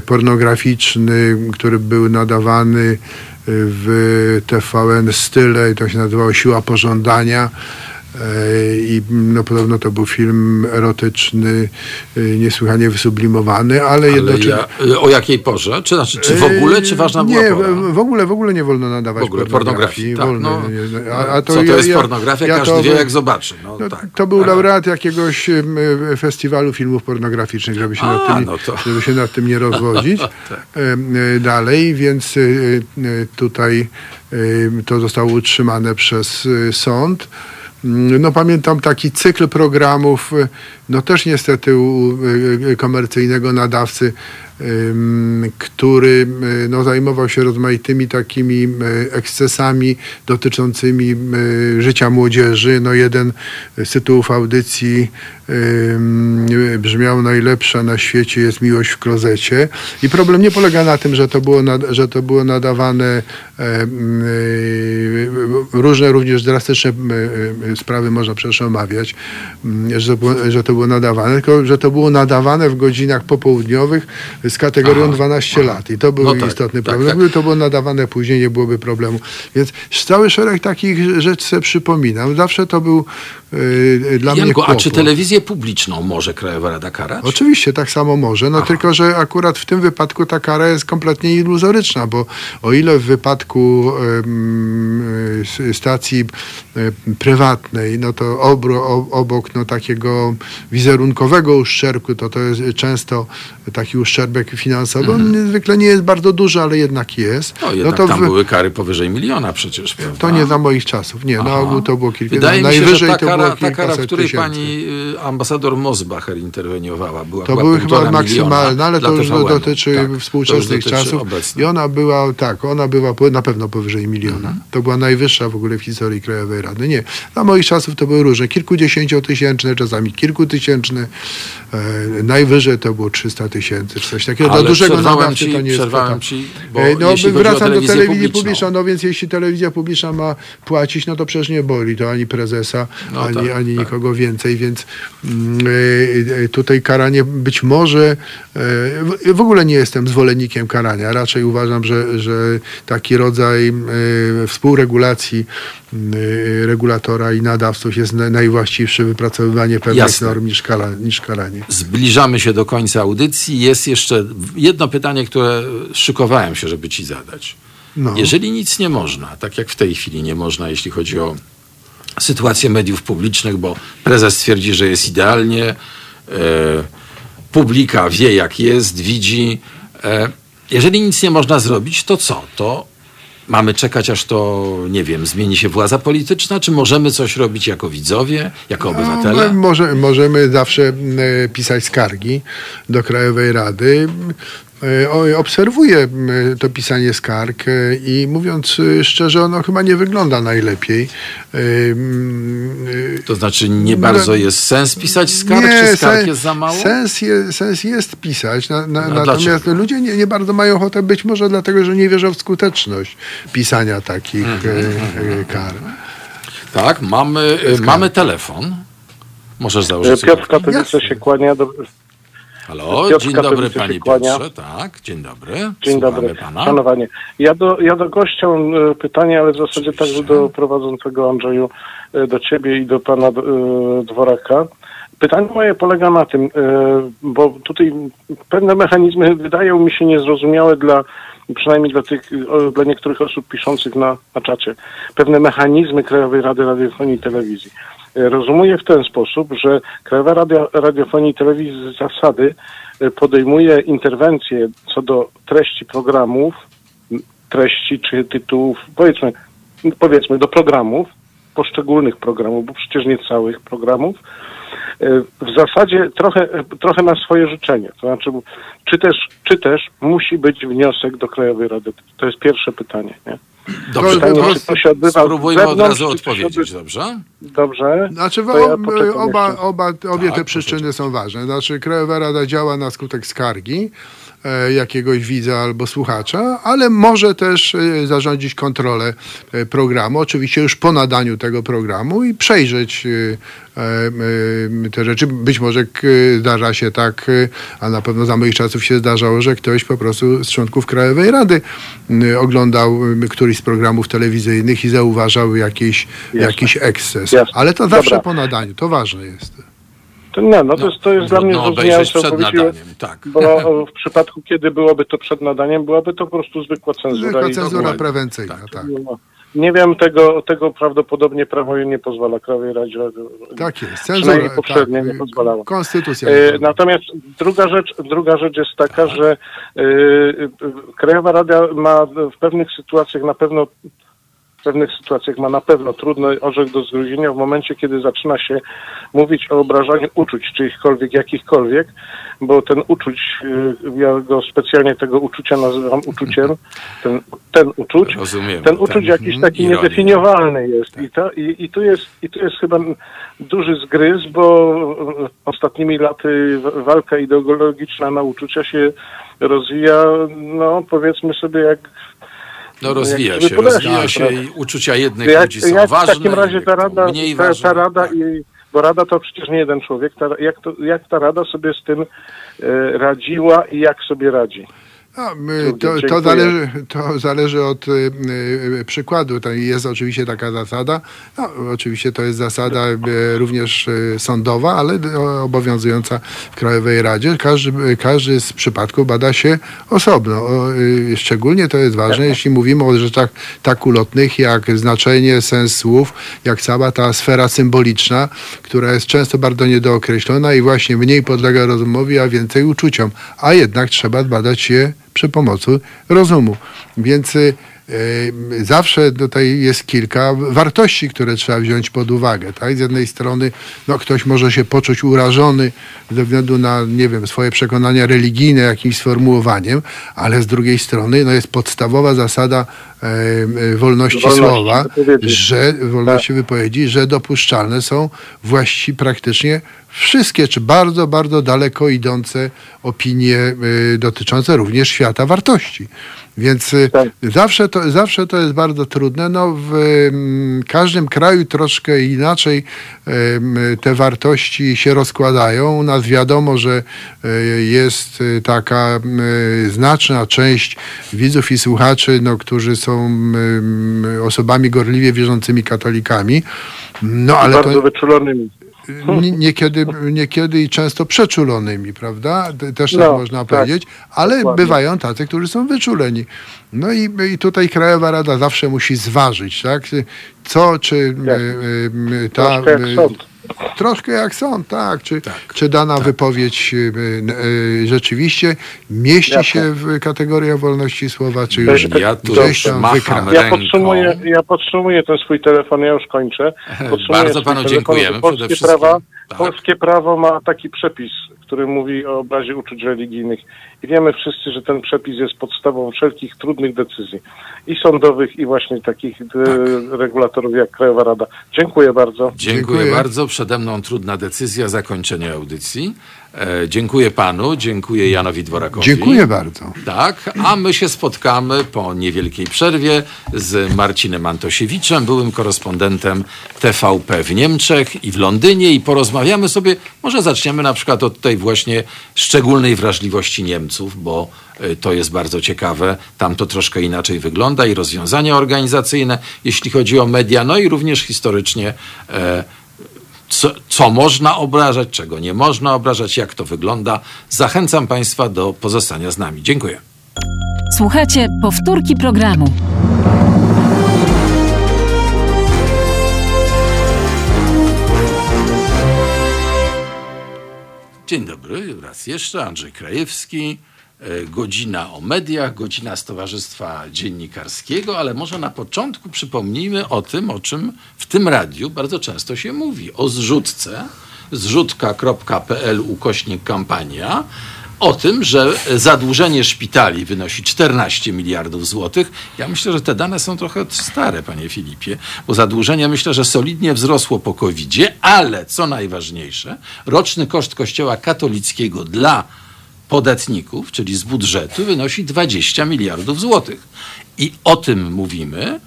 pornograficzny, który był nadawany w TVN Style i to się nazywało Siła Pożądania. I no, podobno to był film erotyczny, niesłychanie wysublimowany, ale jednocześnie... Ja, o jakiej porze? Czy w ogóle, czy ważna była pora? Nie, w ogóle nie wolno nadawać pornografii. Tak, wolno, no, nie, to jest pornografia? Każdy wie, jak zobaczy. No, tak, to był laureat jakiegoś festiwalu filmów pornograficznych, żeby się nad tym nie rozwodzić. Tak. Dalej, więc tutaj to zostało utrzymane przez sąd. No pamiętam taki cykl programów, no też niestety u komercyjnego nadawcy, który no, zajmował się rozmaitymi takimi ekscesami dotyczącymi życia młodzieży. No, jeden z tytułów audycji brzmiał: najlepsza na świecie jest miłość w klozecie. I problem nie polega na tym, że to było nadawane różne, również drastyczne sprawy można przecież omawiać, że to było nadawane, tylko że to było nadawane w godzinach popołudniowych z kategorią 12 lat. I to był istotny problem. Gdyby to było nadawane później, nie byłoby problemu. Więc cały szereg takich rzeczy sobie przypominam. Zawsze to był dla mnie kłopot. A czy telewizję publiczną może Krajowa Rada karać? Oczywiście, tak samo może. No tylko, że akurat w tym wypadku ta kara jest kompletnie iluzoryczna, bo o ile w wypadku stacji prywatnej, no to obok no, takiego wizerunkowego uszczerbku, to jest często taki uszczerbek finansowy. On zwykle nie jest bardzo duży, ale jednak jest. No, jednak no to tam były kary powyżej 1 miliona przecież, prawda? To nie za moich czasów. Nie, na ogół to było kilka. Wydaje mi się, najwyżej że ta kara, w której tysięcy. Pani ambasador Mosbacher interweniowała, była to były chyba maksymalne, ale to już dotyczy współczesnych czasów. Obecnie. I ona była na pewno powyżej 1 miliona. To była najwyższa w ogóle w historii Krajowej Rady. Nie. Na moich czasów to były różne. Kilkudziesięciotysięczne, czasami kilkutysięczne. Najwyżej to było 300 tysięcy, coś takiego. Ale dla dużego nadawcy to nie jest ci, bo wracam do telewizji publicznej, no więc jeśli telewizja publiczna ma płacić, no to przecież nie boli to ani prezesa, ani nikogo więcej, więc tutaj karanie być może w ogóle nie jestem zwolennikiem karania, raczej uważam, że taki rodzaj współregulacji regulatora i nadawców jest najwłaściwszy, wypracowywanie pewnych norm niż karanie. Zbliżamy się do końca audycji. Jest jeszcze jedno pytanie, które szykowałem się, żeby ci zadać. No. Jeżeli nic nie można, tak jak w tej chwili nie można, jeśli chodzi o sytuację mediów publicznych, bo prezes twierdzi, że jest idealnie, publika wie jak jest, widzi. Jeżeli nic nie można zrobić, to co? To mamy czekać, aż to, nie wiem, zmieni się władza polityczna? Czy możemy coś robić jako widzowie, jako obywatele? No, możemy zawsze pisać skargi do Krajowej Rady. Obserwuję to pisanie skarg i mówiąc szczerze, ono chyba nie wygląda najlepiej. To znaczy nie bardzo jest sens pisać skarg? Nie, czy skarg jest za mało? Sens jest pisać, natomiast ludzie nie bardzo mają ochotę, być może dlatego, że nie wierzą w skuteczność pisania takich kar. Tak, mamy telefon. Możesz założyć. Piotr Katowicz się kłania do... Halo, dzień dobry panie Piotrze, tak, dzień dobry. Dzień dobry, szanowanie. Ja do gościa mam pytanie, ale w zasadzie także do prowadzącego, Andrzeju, do ciebie i do pana Dworaka. Pytanie moje polega na tym, bo tutaj pewne mechanizmy wydają mi się niezrozumiałe przynajmniej dla niektórych osób piszących na czacie, pewne mechanizmy Krajowej Rady Radiofonii i Telewizji. Rozumuję w ten sposób, że Krajowa Rada Radiofonii i Telewizji z zasady podejmuje interwencje co do treści programów, treści czy tytułów, powiedzmy do programów, poszczególnych programów, bo przecież nie całych programów, w zasadzie trochę na swoje życzenie. To znaczy, czy też musi być wniosek do Krajowej Rady? To jest pierwsze pytanie, nie? Dobrze, pytanie, czy to się odbywa spróbujmy od razu odpowiedzieć, dobrze? Dobrze. Znaczy, obie te przyczyny są ważne. Znaczy, Krajowa Rada działa na skutek skargi, jakiegoś widza albo słuchacza, ale może też zarządzić kontrolę programu, oczywiście już po nadaniu tego programu i przejrzeć te rzeczy. Być może zdarza się tak, a na pewno za moich czasów się zdarzało, że ktoś po prostu z członków Krajowej Rady oglądał któryś z programów telewizyjnych i zauważał jakiś eksces. Jasne. Ale to zawsze po nadaniu, to ważne jest. To jest dla mnie zrozumiałe, bo w przypadku, kiedy byłoby to przed nadaniem, byłaby to po prostu zwykła cenzura. Zwykła cenzura prewencyjna, tak. Nie wiem, tego prawdopodobnie prawo nie pozwala Krajowej Radzie. Tak jest, cenzura poprzednia nie pozwalała. Konstytucja. Natomiast druga rzecz jest taka, że Krajowa Rada ma w pewnych sytuacjach ma na pewno trudny orzech do zgryzienia w momencie, kiedy zaczyna się mówić o obrażaniu uczuć jakichkolwiek, bo ten uczuć, ja go specjalnie tego uczucia nazywam uczuciem, ten uczuć, rozumiem, ten uczuć jakiś taki ironię. Niedefiniowalny jest. Tak. I tu jest chyba duży zgryz, bo ostatnimi laty walka ideologiczna na uczucia się rozwija, powiedzmy sobie rozwija się i uczucia jednych ludzi są ważne. W takim razie ta rada, bo rada to przecież nie jeden człowiek, jak ta rada sobie z tym radziła i jak sobie radzi? To zależy od przykładu. Jest oczywiście taka zasada. Oczywiście to jest zasada również sądowa, ale obowiązująca w Krajowej Radzie. Każdy z przypadków bada się osobno. Szczególnie to jest ważne, jeśli mówimy o rzeczach tak ulotnych, jak znaczenie, sens słów, jak cała ta sfera symboliczna, która jest często bardzo niedookreślona i właśnie mniej podlega rozumowi, a więcej uczuciom. A jednak trzeba badać je przy pomocy rozumu. Więc zawsze tutaj jest kilka wartości, które trzeba wziąć pod uwagę. Tak? Z jednej strony ktoś może się poczuć urażony ze względu na, swoje przekonania religijne jakimś sformułowaniem, ale z drugiej strony jest podstawowa zasada wolności wypowiedzi, że dopuszczalne są właściwie praktycznie wszystkie, czy bardzo, bardzo daleko idące opinie dotyczące również świata wartości. Więc tak. zawsze to jest bardzo trudne. W każdym kraju troszkę inaczej te wartości się rozkładają. U nas wiadomo, że jest taka znaczna część widzów i słuchaczy, którzy są osobami gorliwie wierzącymi katolikami. Ale bardzo wyczulonymi. Niekiedy i często przeczulonymi, prawda? Też tak można powiedzieć, ale dokładnie. Bywają tacy, którzy są wyczuleni. I tutaj Krajowa Rada zawsze musi zważyć, tak? Troszkę jak sąd, tak. Czy dana wypowiedź rzeczywiście mieści się w kategoriach wolności słowa, czy już gdzieś tam wykracza. Ja podsumuję ten swój telefon, ja już kończę. Bardzo panu dziękujemy. Polskie prawo ma taki przepis, który mówi o obrazie uczuć religijnych. I wiemy wszyscy, że ten przepis jest podstawą wszelkich trudnych decyzji. I sądowych, i właśnie takich regulatorów jak Krajowa Rada. Dziękuję bardzo. Dziękuję bardzo. Przede mną trudna decyzja, zakończenie audycji. Dziękuję panu, dziękuję Janowi Dworakowi. Dziękuję bardzo. Tak, a my się spotkamy po niewielkiej przerwie z Marcinem Antosiewiczem, byłym korespondentem TVP w Niemczech i w Londynie, i porozmawiamy sobie, może zaczniemy na przykład od tej właśnie szczególnej wrażliwości Niemców, bo to jest bardzo ciekawe. Tam to troszkę inaczej wygląda i rozwiązania organizacyjne, jeśli chodzi o media, i również historycznie co można obrażać, czego nie można obrażać, jak to wygląda. Zachęcam państwa do pozostania z nami. Dziękuję. Słuchajcie powtórki programu. Dzień dobry, raz jeszcze Andrzej Krajewski. Godzina o mediach, godzina z Towarzystwa Dziennikarskiego, ale może na początku przypomnijmy o tym, o czym w tym radiu bardzo często się mówi. O zrzutce, zrzutka.pl/kampania, o tym, że zadłużenie szpitali wynosi 14 miliardów złotych. Ja myślę, że te dane są trochę stare, panie Filipie, bo zadłużenie myślę, że solidnie wzrosło po COVID-zie, ale co najważniejsze, roczny koszt Kościoła katolickiego dla podatników, czyli z budżetu, wynosi 20 miliardów złotych. I o tym mówimy,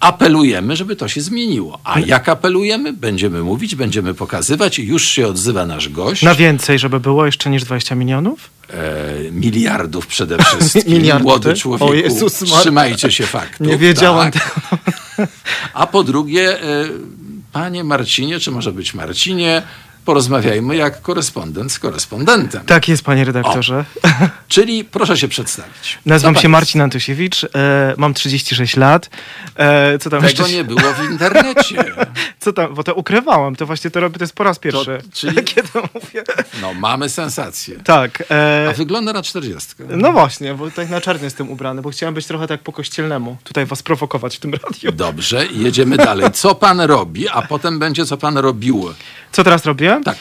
apelujemy, żeby to się zmieniło. A jak apelujemy? Będziemy mówić, będziemy pokazywać. Już się odzywa nasz gość. Na więcej, żeby było jeszcze niż 20 milionów? Miliardów przede wszystkim. Miliardy? Młody człowieku, o Jezus, trzymajcie się faktów. Nie wiedziałam tego. A po drugie, panie Marcinie, czy może być Marcinie, porozmawiajmy jak korespondent z korespondentem. Tak jest, panie redaktorze. O, czyli proszę się przedstawić. Nazywam się Marcin Antosiewicz, mam 36 lat. Co tam tego jeszcze... nie było w internecie. Co tam, bo to ukrywałam, to właśnie to robię, to jest po raz pierwszy. To, czyli... Kiedy mówię... No, mamy sensację. Tak. A wygląda na 40. No właśnie, bo tak na czarno jestem ubrany, bo chciałem być trochę tak po kościelnemu. Tutaj was prowokować w tym radiu. Dobrze, jedziemy dalej. Co pan robi, a potem będzie co pan robił. Co teraz robię? Tak.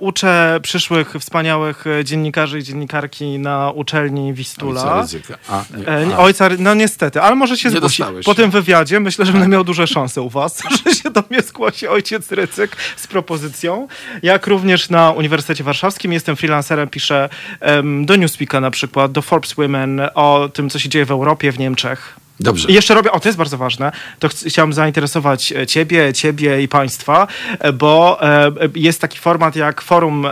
Uczę przyszłych wspaniałych dziennikarzy i dziennikarki na uczelni Wistula. Ojca, no niestety, ale może się zgłosi. Po tym wywiadzie myślę, że będę miał duże szanse u was, że się do mnie zgłosi ojciec Rycyk z propozycją. Jak również na Uniwersytecie Warszawskim jestem freelancerem, piszę do Newsweeka na przykład, do Forbes Women o tym, co się dzieje w Europie, w Niemczech. Dobrze. I jeszcze robię, o to jest bardzo ważne, to chciałam zainteresować ciebie i państwa, bo jest taki format jak Forum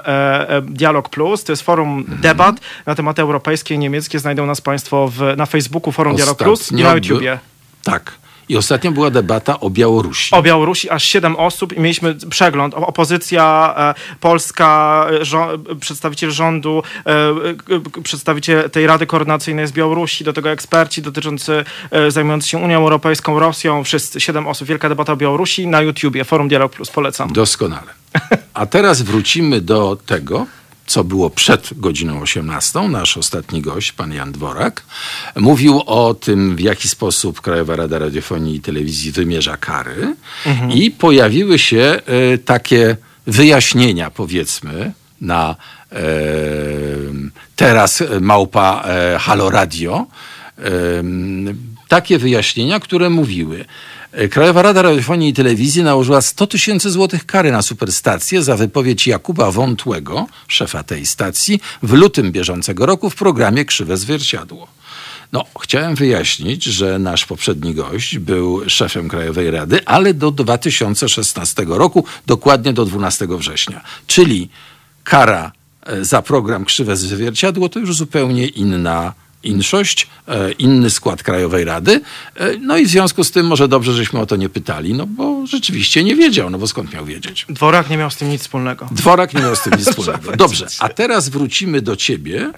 Dialog Plus, to jest forum debat na tematy europejskie i niemieckie, znajdą nas państwo na Facebooku, Forum Dialog Plus i na YouTubie. Tak. I ostatnio była debata o Białorusi. O Białorusi, aż 7 osób i mieliśmy przegląd. Opozycja, Polska, przedstawiciel rządu, przedstawiciel tej Rady Koordynacyjnej z Białorusi, do tego eksperci zajmujący się Unią Europejską, Rosją, wszyscy, 7 osób. Wielka debata o Białorusi na YouTubie, Forum Dialog Plus, polecam. Doskonale. A teraz wrócimy do tego, co było przed godziną 18. Nasz ostatni gość, pan Jan Dworak, mówił o tym, w jaki sposób Krajowa Rada Radiofonii i Telewizji wymierza kary i pojawiły się takie wyjaśnienia, powiedzmy, na teraz małpa Halo Radio. Takie wyjaśnienia, które mówiły: Krajowa Rada Radiofonii i Telewizji nałożyła 100 tysięcy złotych kary na superstację za wypowiedź Jakuba Wątłego, szefa tej stacji, w lutym bieżącego roku w programie Krzywe Zwierciadło. No, chciałem wyjaśnić, że nasz poprzedni gość był szefem Krajowej Rady, ale do 2016 roku, dokładnie do 12 września. Czyli kara za program Krzywe Zwierciadło to już zupełnie inszość, inny skład Krajowej Rady. No i w związku z tym może dobrze, żeśmy o to nie pytali, no bo rzeczywiście nie wiedział, no bo skąd miał wiedzieć? Dworak nie miał z tym nic wspólnego. Dobrze, a teraz wrócimy do ciebie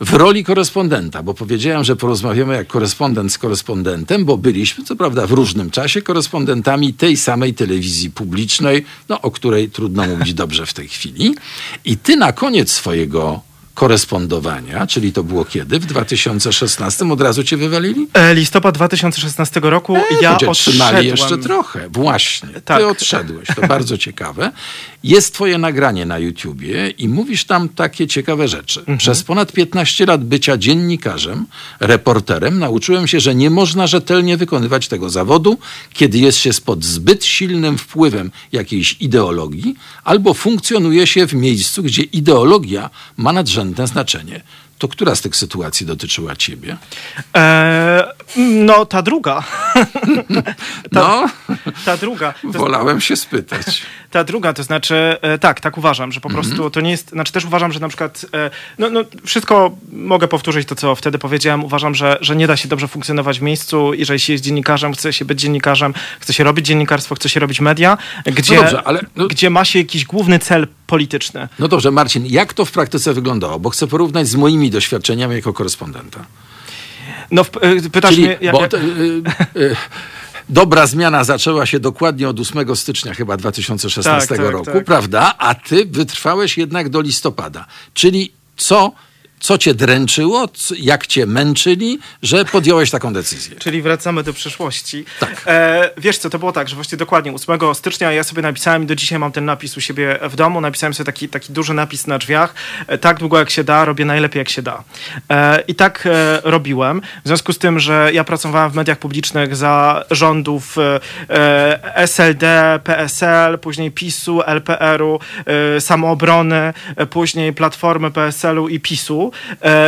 w roli korespondenta, bo powiedziałem, że porozmawiamy jak korespondent z korespondentem, bo byliśmy, co prawda, w różnym czasie korespondentami tej samej telewizji publicznej, no o której trudno mówić dobrze w tej chwili. I ty na koniec swojego korespondowania, czyli to było kiedy? W 2016 od razu cię wywalili? Listopad 2016 roku ja odszedłem. Trzymali jeszcze trochę. Właśnie. Tak. Ty odszedłeś. To bardzo ciekawe. Jest twoje nagranie na YouTubie i mówisz tam takie ciekawe rzeczy. Przez ponad 15 lat bycia dziennikarzem, reporterem nauczyłem się, że nie można rzetelnie wykonywać tego zawodu, kiedy jest się pod zbyt silnym wpływem jakiejś ideologii albo funkcjonuje się w miejscu, gdzie ideologia ma nadrzędne znaczenie. To która z tych sytuacji dotyczyła ciebie? No, ta druga. Ta druga. Wolałem się spytać. Ta druga, to znaczy, tak uważam, że po prostu to nie jest, znaczy też uważam, że na przykład, wszystko mogę powtórzyć to, co wtedy powiedziałem. Uważam, że nie da się dobrze funkcjonować w miejscu, jeżeli się jest dziennikarzem, chce się być dziennikarzem, chce się robić dziennikarstwo, chce się robić media, gdzie ma się jakiś główny cel polityczny. No dobrze, Marcin, jak to w praktyce wyglądało? Bo chcę porównać z moimi doświadczeniami jako korespondenta. No, pytasz mnie... Dobra zmiana zaczęła się dokładnie od 8 stycznia chyba 2016 roku, prawda? A ty wytrwałeś jednak do listopada. Czyli co co cię dręczyło, jak cię męczyli, że podjąłeś taką decyzję. Czyli wracamy do przeszłości. Tak. Wiesz co, to było tak, że właśnie dokładnie 8 stycznia ja sobie napisałem, do dzisiaj mam ten napis u siebie w domu, napisałem sobie taki duży napis na drzwiach, tak długo jak się da, robię najlepiej jak się da. I tak robiłem. W związku z tym, że ja pracowałem w mediach publicznych za rządów SLD, PSL, później PiS-u, LPR-u, Samoobrony, później Platformy, PSL-u i PiS-u.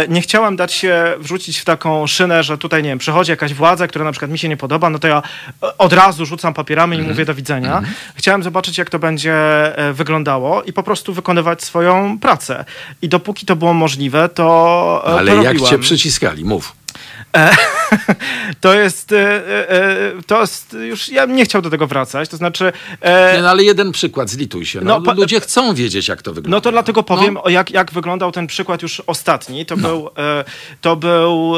Nie chciałem dać się wrzucić w taką szynę, że tutaj, nie wiem, przychodzi jakaś władza, która na przykład mi się nie podoba, no to ja od razu rzucam papierami i mówię do widzenia. Chciałem zobaczyć, jak to będzie wyglądało i po prostu wykonywać swoją pracę. I dopóki to było możliwe, to ale jak cię przyciskali? Mów. To jest już, ja nie chciał do tego wracać, to znaczy... No ale jeden przykład, zlituj się. Ludzie chcą wiedzieć, jak to wygląda. No to dlatego powiem, jak wyglądał ten przykład już ostatni. To był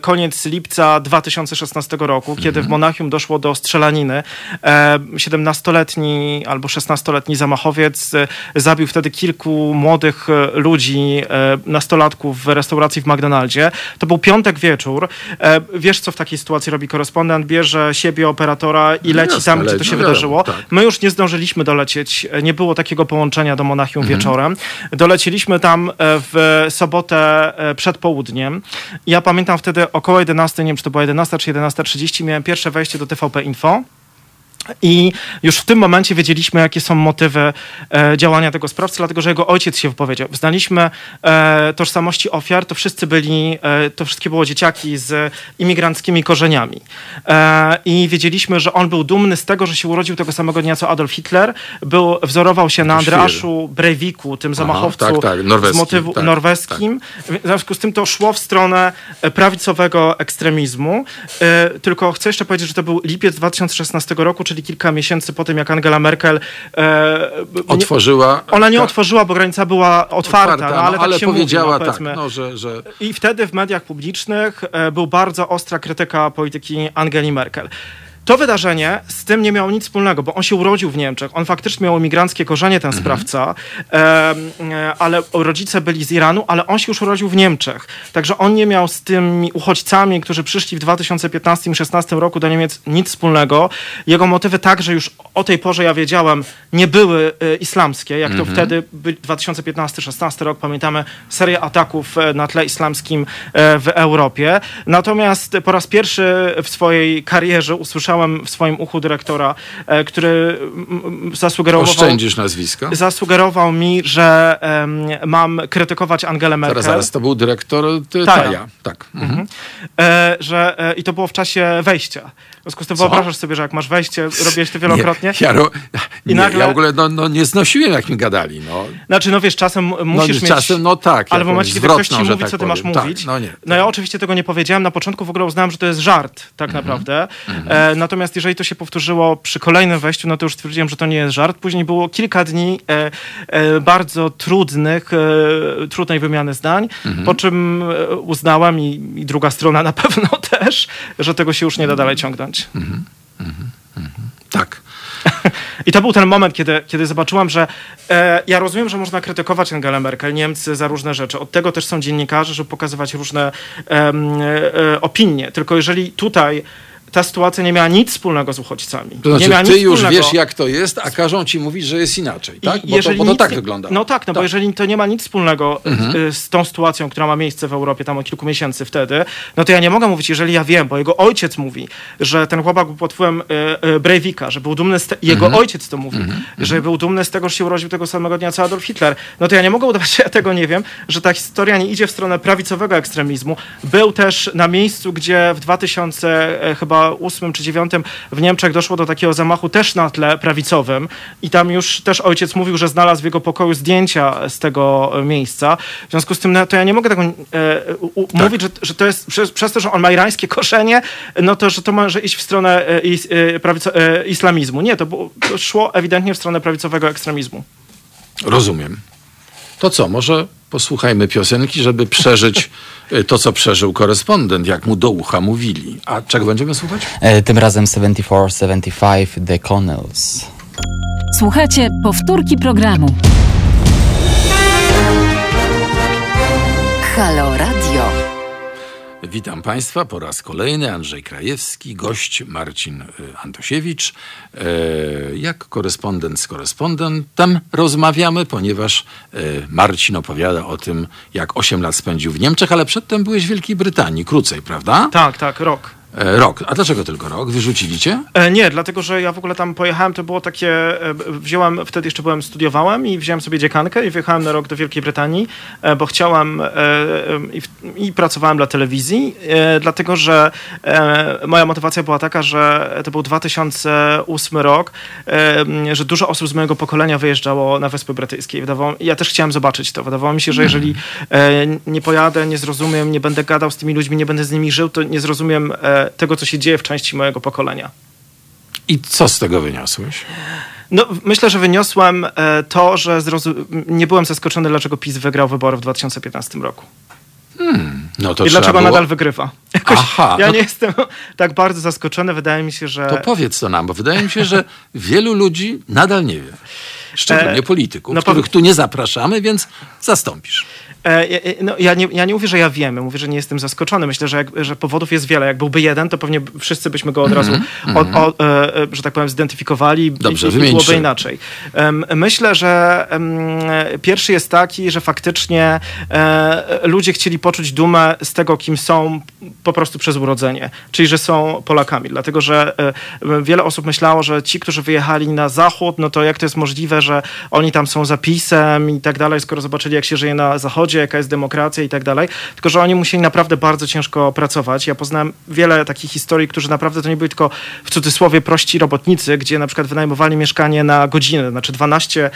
koniec lipca 2016 roku, kiedy w Monachium doszło do strzelaniny. 17-letni albo 16-letni zamachowiec zabił wtedy kilku młodych ludzi, nastolatków w restauracji w McDonaldzie. To był piątek wieczór. Wiesz, co w takiej sytuacji robi korespondent? Bierze siebie, operatora i leci tam, gdzie to się wydarzyło. Tak. My już nie zdążyliśmy dolecieć. Nie było takiego połączenia do Monachium wieczorem. Dolecieliśmy tam w sobotę przed południem. Ja pamiętam wtedy około 11, nie wiem, czy to była 11 czy 11:30, miałem pierwsze wejście do TVP Info. I już w tym momencie wiedzieliśmy, jakie są motywy działania tego sprawcy, dlatego że jego ojciec się wypowiedział. Znaliśmy tożsamości ofiar, to wszyscy byli, to wszystkie było dzieciaki z imigranckimi korzeniami. I wiedzieliśmy, że on był dumny z tego, że się urodził tego samego dnia, co Adolf Hitler. Wzorował się na Andreaszu Breiviku, tym zamachowcu z motywu norweskim. W związku z tym to szło w stronę prawicowego ekstremizmu. Tylko chcę jeszcze powiedzieć, że to był lipiec 2016 roku, czyli kilka miesięcy po tym, jak Angela Merkel otworzyła... Ona nie otworzyła, bo granica była otwarta, ale powiedziała tak. Że... I wtedy w mediach publicznych był bardzo ostra krytyka polityki Angeli Merkel. To wydarzenie z tym nie miało nic wspólnego, bo on się urodził w Niemczech. On faktycznie miał imigranckie korzenie, ten sprawca, ale rodzice byli z Iranu, ale on się już urodził w Niemczech. Także on nie miał z tymi uchodźcami, którzy przyszli w 2015-2016 roku do Niemiec, nic wspólnego. Jego motywy także już o tej porze, ja wiedziałem, nie były islamskie, jak to wtedy 2015-2016 rok, pamiętamy serię ataków na tle islamskim w Europie. Natomiast po raz pierwszy w swojej karierze usłyszałem w swoim uchu dyrektora, który zasugerował... Oszczędzisz nazwiska? Zasugerował mi, że mam krytykować Angelę Merkel. Zaraz, to był dyrektor Taja. Tak. I to było w czasie wejścia. W związku z tym wyobrażasz sobie, że jak masz wejście, robiłeś to wielokrotnie. Ja w ogóle nie znosiłem, jak mi gadali. Znaczy, wiesz, czasem musisz mieć... Czasem, ale w momencie, kiedy ktoś ci mówi, co ty masz mówić. Ja oczywiście tego nie powiedziałem. Na początku w ogóle uznałem, że to jest żart, tak naprawdę. Natomiast jeżeli to się powtórzyło przy kolejnym wejściu, to już stwierdziłem, że to nie jest żart. Później było kilka dni bardzo trudnej wymiany zdań, po czym uznałem i druga strona na pewno też, że tego się już nie da dalej ciągnąć. Tak. I to był ten moment, kiedy zobaczyłam, że ja rozumiem, że można krytykować Angelę Merkel, Niemcy za różne rzeczy. Od tego też są dziennikarze, żeby pokazywać różne opinie. Tylko jeżeli tutaj ta sytuacja nie miała nic wspólnego z uchodźcami. To znaczy, ty już wiesz, jak to jest, a każą ci mówić, że jest inaczej, tak? Bo to tak wygląda. Bo jeżeli to nie ma nic wspólnego z tą sytuacją, która ma miejsce w Europie tam od kilku miesięcy wtedy, to ja nie mogę mówić, jeżeli ja wiem, bo jego ojciec mówi, że ten chłopak był pod wpływem Breivika, że był dumny z tego, jego ojciec to mówi, że był dumny z tego, że się urodził tego samego dnia, co Adolf Hitler. To ja nie mogę udawać, że ja tego nie wiem, że ta historia nie idzie w stronę prawicowego ekstremizmu. Był też na miejscu, gdzie w 2008 czy 2009 w Niemczech doszło do takiego zamachu też na tle prawicowym i tam już też ojciec mówił, że znalazł w jego pokoju zdjęcia z tego miejsca. W związku z tym to ja nie mogę tego mówić, że to jest przez to, że on ma irańskie korzenie, że to może iść w stronę islamizmu. Nie, to szło ewidentnie w stronę prawicowego ekstremizmu. Rozumiem. To co, może posłuchajmy piosenki, żeby przeżyć to, co przeżył korespondent, jak mu do ucha mówili. A czego będziemy słuchać? Tym razem 74-75 The Connells. Słuchajcie powtórki programu. Halo Radio. Witam Państwa po raz kolejny. Andrzej Krajewski, gość Marcin Antosiewicz. Jak korespondent z korespondentem rozmawiamy, ponieważ Marcin opowiada o tym, jak 8 lat spędził w Niemczech, ale przedtem byłeś w Wielkiej Brytanii. Krócej, prawda? Tak, rok. Rok. A dlaczego tylko rok? Wyrzucili cię? Nie, dlatego, że ja w ogóle tam pojechałem, to było takie, wziąłem, wtedy jeszcze studiowałem i wziąłem sobie dziekankę i wyjechałem na rok do Wielkiej Brytanii, bo chciałem i pracowałem dla telewizji, dlatego, że moja motywacja była taka, że to był 2008 rok, że dużo osób z mojego pokolenia wyjeżdżało na Wyspy Brytyjskie. Ja też chciałem zobaczyć to. Wydawało mi się, że jeżeli nie pojadę, nie zrozumiem, nie będę gadał z tymi ludźmi, nie będę z nimi żył, to nie zrozumiem tego, co się dzieje w części mojego pokolenia. I co z tego wyniosłeś? No, myślę, że wyniosłem to, że nie byłem zaskoczony, dlaczego PiS wygrał wybory w 2015 roku. No to i dlaczego nadal wygrywa. Nie jestem tak bardzo zaskoczony, wydaje mi się, że... To powiedz to nam, bo wydaje mi się, że wielu ludzi nadal nie wie. Szczególnie polityków, których tu nie zapraszamy, więc zastąpisz. Ja nie mówię, że ja wiem. Mówię, że nie jestem zaskoczony. Myślę, że powodów jest wiele. Jak byłby jeden, to pewnie wszyscy byśmy go od razu, że tak powiem, zidentyfikowali. Dobrze, i byłoby inaczej. Myślę, że pierwszy jest taki, że faktycznie ludzie chcieli poczuć dumę z tego, kim są po prostu przez urodzenie. Czyli, że są Polakami. Dlatego, że wiele osób myślało, że ci, którzy wyjechali na Zachód, no to jak to jest możliwe, że oni tam są za PiS-em i tak dalej, skoro zobaczyli, jak się żyje na Zachodzie, jaka jest demokracja i tak dalej, tylko że oni musieli naprawdę bardzo ciężko pracować. Ja poznałem wiele takich historii, którzy naprawdę to nie byli tylko w cudzysłowie prości robotnicy, gdzie na przykład wynajmowali mieszkanie na godzinę, znaczy 12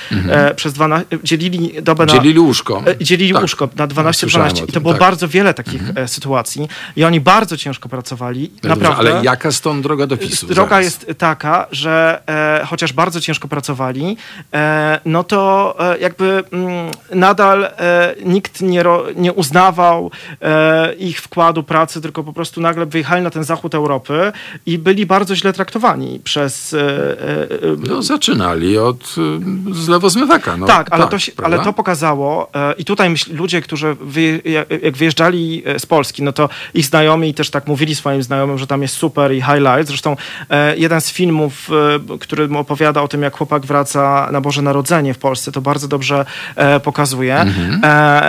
przez 12, dzielili dobę na... Dzielili łóżko. Dzielili łóżko na 12. I to było bardzo wiele takich sytuacji i oni bardzo ciężko pracowali. Naprawdę. Ale jaka stąd droga do PiS-u? Droga jest taka, że chociaż bardzo ciężko pracowali, no to jakby nadal nikt nie uznawał ich wkładu pracy, tylko po prostu nagle wyjechali na ten zachód Europy i byli bardzo źle traktowani przez... zaczynali od zlewozmywaka. Ale to pokazało i tutaj ludzie, którzy jak wyjeżdżali z Polski, no to ich znajomi też tak mówili swoim znajomym, że tam jest super i highlight. Zresztą jeden z filmów, który opowiada o tym, jak chłopak wraca na Boże Narodzenie w Polsce, to bardzo dobrze pokazuje.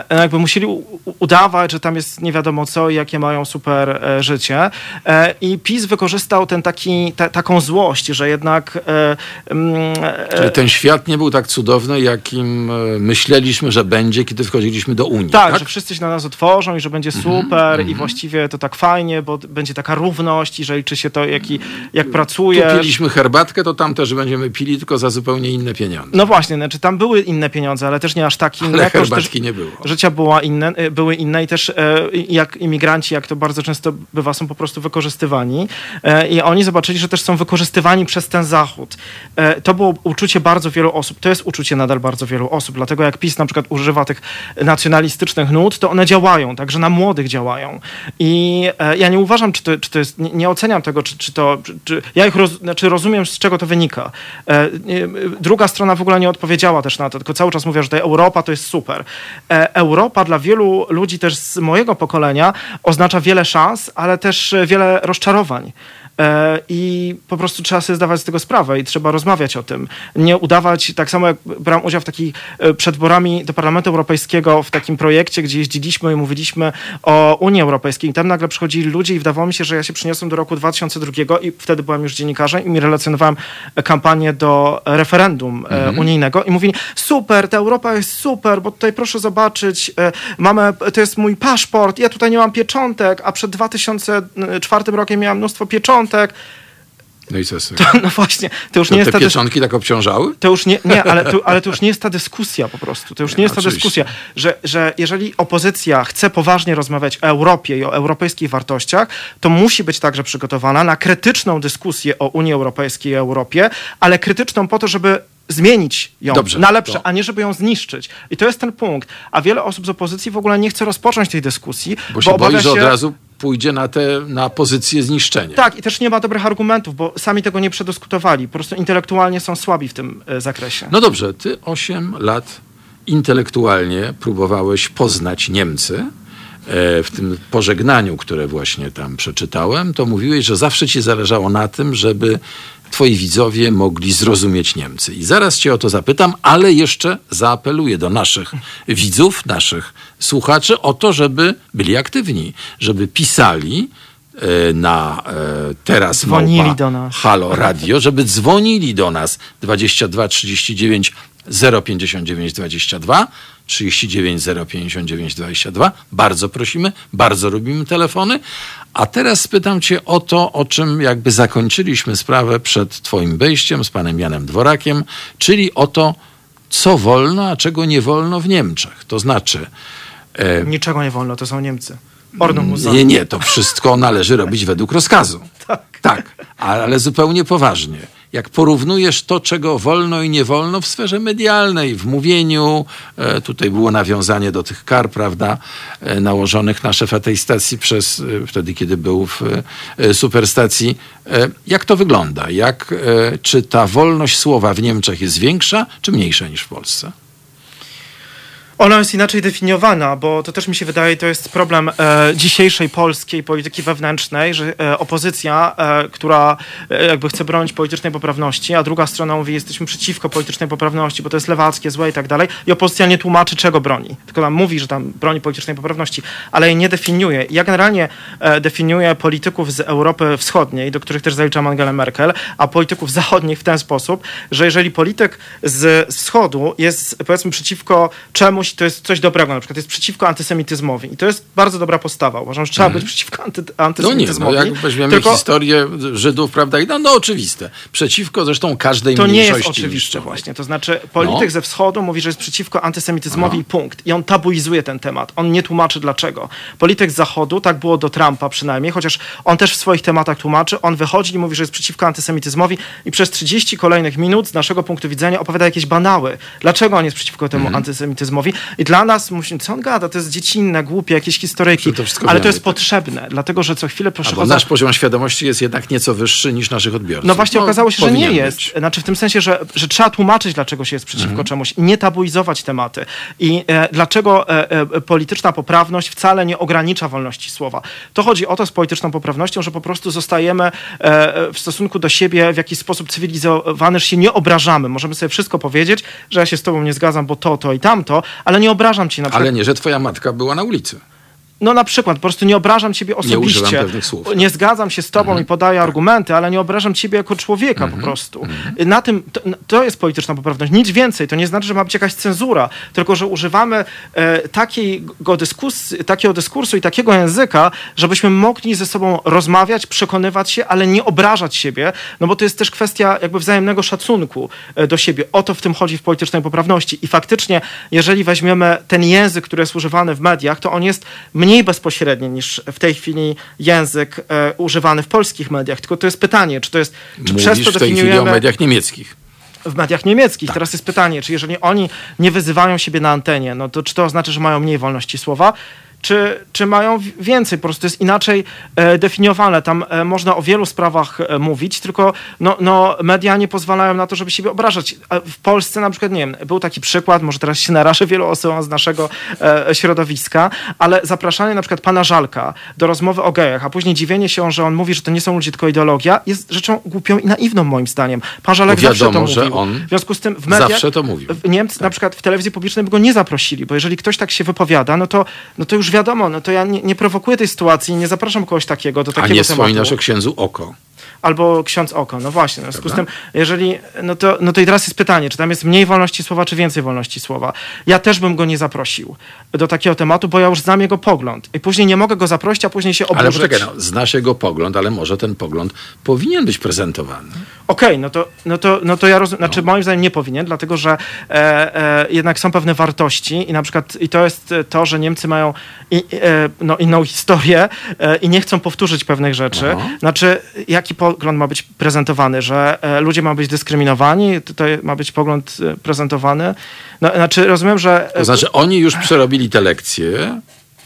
Jakby musieli udawać, że tam jest nie wiadomo co i jakie mają super życie. I PiS wykorzystał taką złość, że jednak... Czyli ten świat nie był tak cudowny, jakim myśleliśmy, że będzie, kiedy wchodziliśmy do Unii. Tak, że wszyscy się na nas otworzą i że będzie super i właściwie to tak fajnie, bo będzie taka równość i że liczy się to, jak pracuje. Tu piliśmy herbatkę, to tam też będziemy pili, tylko za zupełnie inne pieniądze. No właśnie, znaczy tam były inne pieniądze, ale też nie aż tak inne. Nie było. Życia były inne i też jak imigranci, jak to bardzo często bywa, są po prostu wykorzystywani i oni zobaczyli, że też są wykorzystywani przez ten Zachód. To było uczucie bardzo wielu osób. To jest uczucie nadal bardzo wielu osób, dlatego jak PiS na przykład używa tych nacjonalistycznych nut, to one działają, także na młodych działają. I ja nie uważam, czy to jest... Nie oceniam tego, ja ich rozumiem, z czego to wynika. Druga strona w ogóle nie odpowiedziała też na to, tylko cały czas mówię, że ta Europa to jest super. Europa dla wielu ludzi też z mojego pokolenia oznacza wiele szans, ale też wiele rozczarowań. I po prostu trzeba sobie zdawać z tego sprawę i trzeba rozmawiać o tym. Nie udawać, tak samo jak brałem udział w takich przed wyborami do Parlamentu Europejskiego w takim projekcie, gdzie jeździliśmy i mówiliśmy o Unii Europejskiej i tam nagle przychodzili ludzie i wydawało mi się, że ja się przyniosłem do roku 2002 i wtedy byłem już dziennikarzem i mi relacjonowałem kampanię do referendum unijnego i mówili, super, ta Europa jest super, bo tutaj proszę zobaczyć, to jest mój paszport, ja tutaj nie mam pieczątek, a przed 2004 rokiem miałem mnóstwo pieczątek. No i co jest? No właśnie, to już nie jest ta pieczątki tak obciążały? To już ale to już nie jest ta dyskusja po prostu. To już nie jest ta dyskusja, że jeżeli opozycja chce poważnie rozmawiać o Europie i o europejskich wartościach, to musi być także przygotowana na krytyczną dyskusję o Unii Europejskiej i Europie, ale krytyczną po to, żeby zmienić ją na lepsze, a nie żeby ją zniszczyć. I to jest ten punkt. A wiele osób z opozycji w ogóle nie chce rozpocząć tej dyskusji, bo obawia się... od razu pójdzie na pozycję zniszczenia. Tak, i też nie ma dobrych argumentów, bo sami tego nie przedyskutowali. Po prostu intelektualnie są słabi w tym zakresie. No dobrze, ty 8 lat intelektualnie próbowałeś poznać Niemcy, w tym pożegnaniu, które właśnie tam przeczytałem, to mówiłeś, że zawsze ci zależało na tym, żeby twoi widzowie mogli zrozumieć Niemcy. I zaraz cię o to zapytam, ale jeszcze zaapeluję do naszych widzów, naszych słuchaczy o to, żeby byli aktywni, żeby pisali na teraz małpa Halo Radio, żeby dzwonili do nas 22 39 059 22 39 059 22. Bardzo prosimy, bardzo lubimy telefony. A teraz spytam cię o to, o czym jakby zakończyliśmy sprawę przed twoim wejściem z panem Janem Dworakiem, czyli o to, co wolno, a czego nie wolno w Niemczech. To znaczy... Niczego nie wolno, to są Niemcy. Nie, to wszystko należy robić według rozkazu. Tak, ale zupełnie poważnie. Jak porównujesz to, czego wolno i nie wolno w sferze medialnej, w mówieniu, tutaj było nawiązanie do tych kar, prawda, nałożonych na szefa tej stacji przez wtedy, kiedy był w Superstacji. Jak to wygląda? Czy ta wolność słowa w Niemczech jest większa, czy mniejsza niż w Polsce? Ona jest inaczej definiowana, bo to też mi się wydaje, to jest problem dzisiejszej polskiej polityki wewnętrznej, że opozycja, która jakby chce bronić politycznej poprawności, a druga strona mówi, jesteśmy przeciwko politycznej poprawności, bo to jest lewackie, złe i tak dalej. I opozycja nie tłumaczy, czego broni. Tylko nam mówi, że tam broni politycznej poprawności, ale jej nie definiuje. Ja generalnie definiuję polityków z Europy Wschodniej, do których też zaliczam Angelę Merkel, a polityków zachodnich w ten sposób, że jeżeli polityk z wschodu jest, powiedzmy, przeciwko czemuś, to jest coś dobrego, na przykład jest przeciwko antysemityzmowi. I to jest bardzo dobra postawa. Uważam, że trzeba być przeciwko antysemityzmowi. No jak weźmiemy historię Żydów, prawda? No oczywiste. Przeciwko zresztą każdej mniejszości. To nie jest oczywiste właśnie. To znaczy polityk ze wschodu mówi, że jest przeciwko antysemityzmowi i punkt. I on tabuizuje ten temat. On nie tłumaczy dlaczego. Polityk z zachodu, tak było do Trumpa przynajmniej, chociaż on też w swoich tematach tłumaczy, on wychodzi i mówi, że jest przeciwko antysemityzmowi i przez 30 kolejnych minut z naszego punktu widzenia opowiada jakieś banały. Dlaczego on jest przeciwko temu antysemityzmowi? I dla nas, co on gada, to jest dziecinne, głupie, jakieś historyjki, ale to jest potrzebne, dlatego, że co chwilę przechodzą... Nasz poziom świadomości jest jednak nieco wyższy niż naszych odbiorców. No właśnie okazało się, że nie jest. Znaczy w tym sensie, że trzeba tłumaczyć, dlaczego się jest przeciwko czemuś, nie tabuizować tematy i dlaczego polityczna poprawność wcale nie ogranicza wolności słowa. To chodzi o to z polityczną poprawnością, że po prostu zostajemy w stosunku do siebie w jakiś sposób cywilizowany, że się nie obrażamy. Możemy sobie wszystko powiedzieć, że ja się z tobą nie zgadzam, bo to i tamto, ale nie obrażam cię na przykład. Ale nie, że twoja matka była na ulicy. No na przykład, po prostu nie obrażam ciebie osobiście. Nie używam pewnych słów. Nie zgadzam się z tobą i podaję argumenty, ale nie obrażam ciebie jako człowieka po prostu. Na tym, to jest polityczna poprawność. Nic więcej. To nie znaczy, że ma być jakaś cenzura, tylko że używamy takiego dyskursu i takiego języka, żebyśmy mogli ze sobą rozmawiać, przekonywać się, ale nie obrażać siebie, no bo to jest też kwestia jakby wzajemnego szacunku do siebie. O to w tym chodzi w politycznej poprawności. I faktycznie, jeżeli weźmiemy ten język, który jest używany w mediach, to on jest mniej bezpośredni niż w tej chwili język używany w polskich mediach. Tylko to jest pytanie, czy przez to definiujemy... Mówisz w tej chwili o mediach niemieckich. W mediach niemieckich. Tak. Teraz jest pytanie, czy jeżeli oni nie wyzywają siebie na antenie, no to czy to oznacza, że mają mniej wolności słowa? Czy mają więcej? Po prostu jest inaczej definiowane. Tam można o wielu sprawach mówić, tylko media nie pozwalają na to, żeby siebie obrażać. W Polsce na przykład, nie wiem, był taki przykład, może teraz się narażę wielu osób z naszego środowiska, ale zapraszanie na przykład pana Żalka do rozmowy o gejach, a później dziwienie się, że on mówi, że to nie są ludzie, tylko ideologia, jest rzeczą głupią i naiwną moim zdaniem. Pan Żalek wiadomo, zawsze to mówił. On w związku z tym w mediach zawsze to mówił. Niemcy na przykład w telewizji publicznej by go nie zaprosili, bo jeżeli ktoś tak się wypowiada, no to już wiadomo, no to ja nie prowokuję tej sytuacji, nie zapraszam kogoś takiego do takiego tematu. A nie wspominasz o księdzu Oko. Albo ksiądz Oko, no właśnie. W związku z tym, jeżeli, no to i teraz jest pytanie, czy tam jest mniej wolności słowa, czy więcej wolności słowa. Ja też bym go nie zaprosił do takiego tematu, bo ja już znam jego pogląd. I później nie mogę go zaprosić, a później się oburzyć. Ale poczekaj, znasz jego pogląd, ale może ten pogląd powinien być prezentowany. Okej, no to ja rozumiem, znaczy moim zdaniem nie powinien, dlatego że jednak są pewne wartości i na przykład, i to jest to, że Niemcy mają inną historię i nie chcą powtórzyć pewnych rzeczy. Znaczy, jaki pogląd ma być prezentowany, że ludzie mają być dyskryminowani, tutaj ma być pogląd prezentowany. Znaczy, rozumiem, że... To znaczy, oni już przerobili te lekcje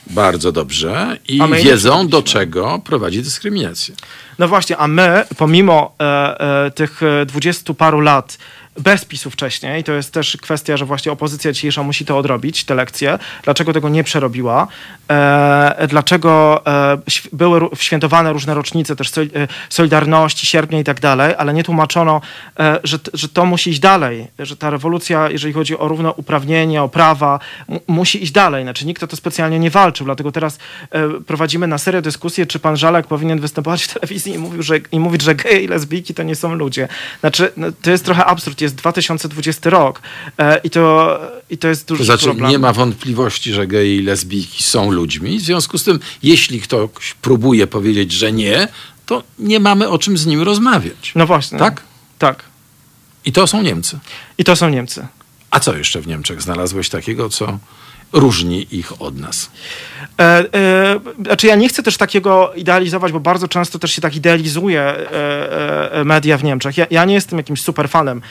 bardzo dobrze i wiedzą, do czego prowadzi dyskryminacja. No właśnie, a my pomimo tych 20 paru lat bez PiS-u wcześniej, to jest też kwestia, że właśnie opozycja dzisiejsza musi to odrobić, te lekcje. Dlaczego tego nie przerobiła? Dlaczego były świętowane różne rocznice też Solidarności, Sierpnia i tak dalej, ale nie tłumaczono, że to musi iść dalej, że ta rewolucja, jeżeli chodzi o równouprawnienie, o prawa, musi iść dalej. Znaczy nikt o to specjalnie nie walczył, dlatego teraz prowadzimy na serio dyskusję, czy pan Żalek powinien występować w telewizji i mówić, że geje i lesbijki to nie są ludzie. Znaczy to jest trochę absurd, jest 2020 rok i to jest duży problem. Nie ma wątpliwości, że geje i lesbijki są ludźmi. W związku z tym, jeśli ktoś próbuje powiedzieć, że nie, to nie mamy o czym z nim rozmawiać. No właśnie. Tak? Tak. I to są Niemcy. I to są Niemcy. A co jeszcze w Niemczech znalazłeś takiego, co różni ich od nas? Znaczy ja nie chcę też takiego idealizować, bo bardzo często też się tak idealizuje media w Niemczech. Ja nie jestem jakimś super fanem,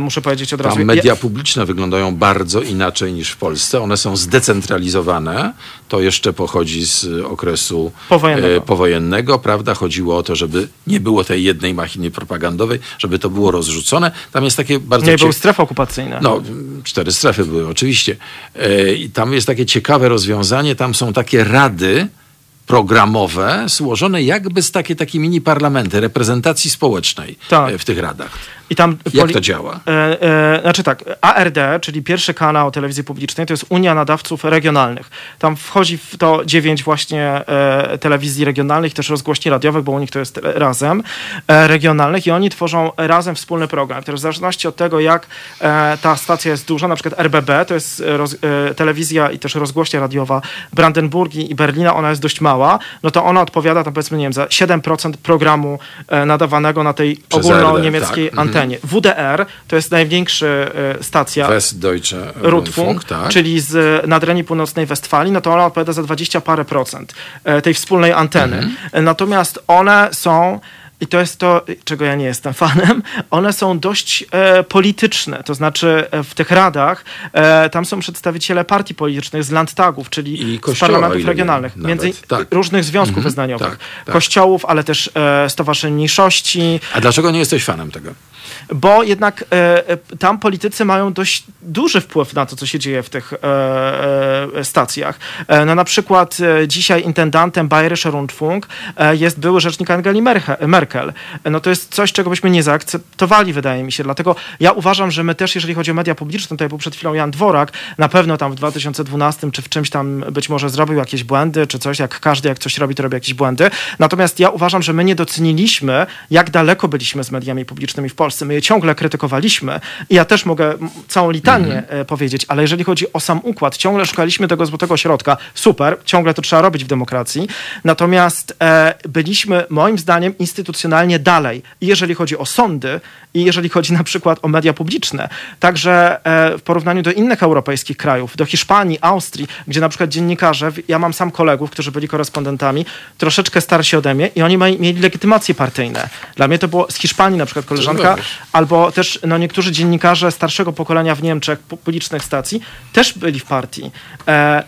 muszę powiedzieć od razu. Tam media publiczne wyglądają bardzo inaczej niż w Polsce. One są zdecentralizowane. To jeszcze pochodzi z okresu powojennego, prawda? Chodziło o to, żeby nie było tej jednej machiny propagandowej, żeby to było rozrzucone. Tam jest takie bardzo... były strefy okupacyjne. No, 4 strefy były oczywiście. I tam jest takie ciekawe rozwiązanie, tam są takie rady programowe złożone jakby z takie mini parlamenty, reprezentacji społecznej w tych radach. I tam jak to działa? Znaczy tak, ARD, czyli pierwszy kanał telewizji publicznej, to jest Unia Nadawców Regionalnych. Tam wchodzi w to 9 właśnie telewizji regionalnych, też rozgłośni radiowych, bo u nich to jest razem, regionalnych, i oni tworzą razem wspólny program. Teraz w zależności od tego, jak ta stacja jest duża, na przykład RBB, to jest telewizja i też rozgłośnia radiowa Brandenburgii i Berlina, ona jest dość mała, no to ona odpowiada tam powiedzmy, nie wiem, za 7% programu nadawanego na tej ogólnoniemieckiej antenie. WDR to jest największa stacja Westdeutsche Rundfunk, czyli z Nadrenii Północnej Westfalii, no to ona odpowiada za 20 parę procent tej wspólnej anteny. Natomiast one są, i to jest to, czego ja nie jestem fanem, one są dość polityczne, to znaczy w tych radach tam są przedstawiciele partii politycznych z landtagów, czyli z parlamentów regionalnych, różnych związków wyznaniowych, kościołów, ale też stowarzyszeń mniejszości. A dlaczego nie jesteś fanem tego? Bo jednak tam politycy mają dość duży wpływ na to, co się dzieje w tych stacjach. No na przykład dzisiaj intendantem Bayerischer Rundfunk jest były rzecznik Angeli Merkel. No to jest coś, czego byśmy nie zaakceptowali, wydaje mi się. Dlatego ja uważam, że my też, jeżeli chodzi o media publiczne, tutaj był przed chwilą Jan Dworak, na pewno tam w 2012 czy w czymś tam być może zrobił jakieś błędy, czy coś, jak każdy jak coś robi, to robi jakieś błędy. Natomiast ja uważam, że my nie doceniliśmy, jak daleko byliśmy z mediami publicznymi w Polsce. My je ciągle krytykowaliśmy i ja też mogę całą litanię powiedzieć, ale jeżeli chodzi o sam układ, ciągle szukaliśmy tego złotego środka. Super, ciągle to trzeba robić w demokracji. Natomiast byliśmy, moim zdaniem, instytucjonalnie dalej. I jeżeli chodzi o sądy i jeżeli chodzi na przykład o media publiczne. Także w porównaniu do innych europejskich krajów, do Hiszpanii, Austrii, gdzie na przykład dziennikarze, ja mam sam kolegów, którzy byli korespondentami, troszeczkę starsi ode mnie i oni mieli legitymacje partyjne. Dla mnie to było z Hiszpanii na przykład koleżanka, albo też no, niektórzy dziennikarze starszego pokolenia w Niemczech, publicznych stacji, też byli w partii,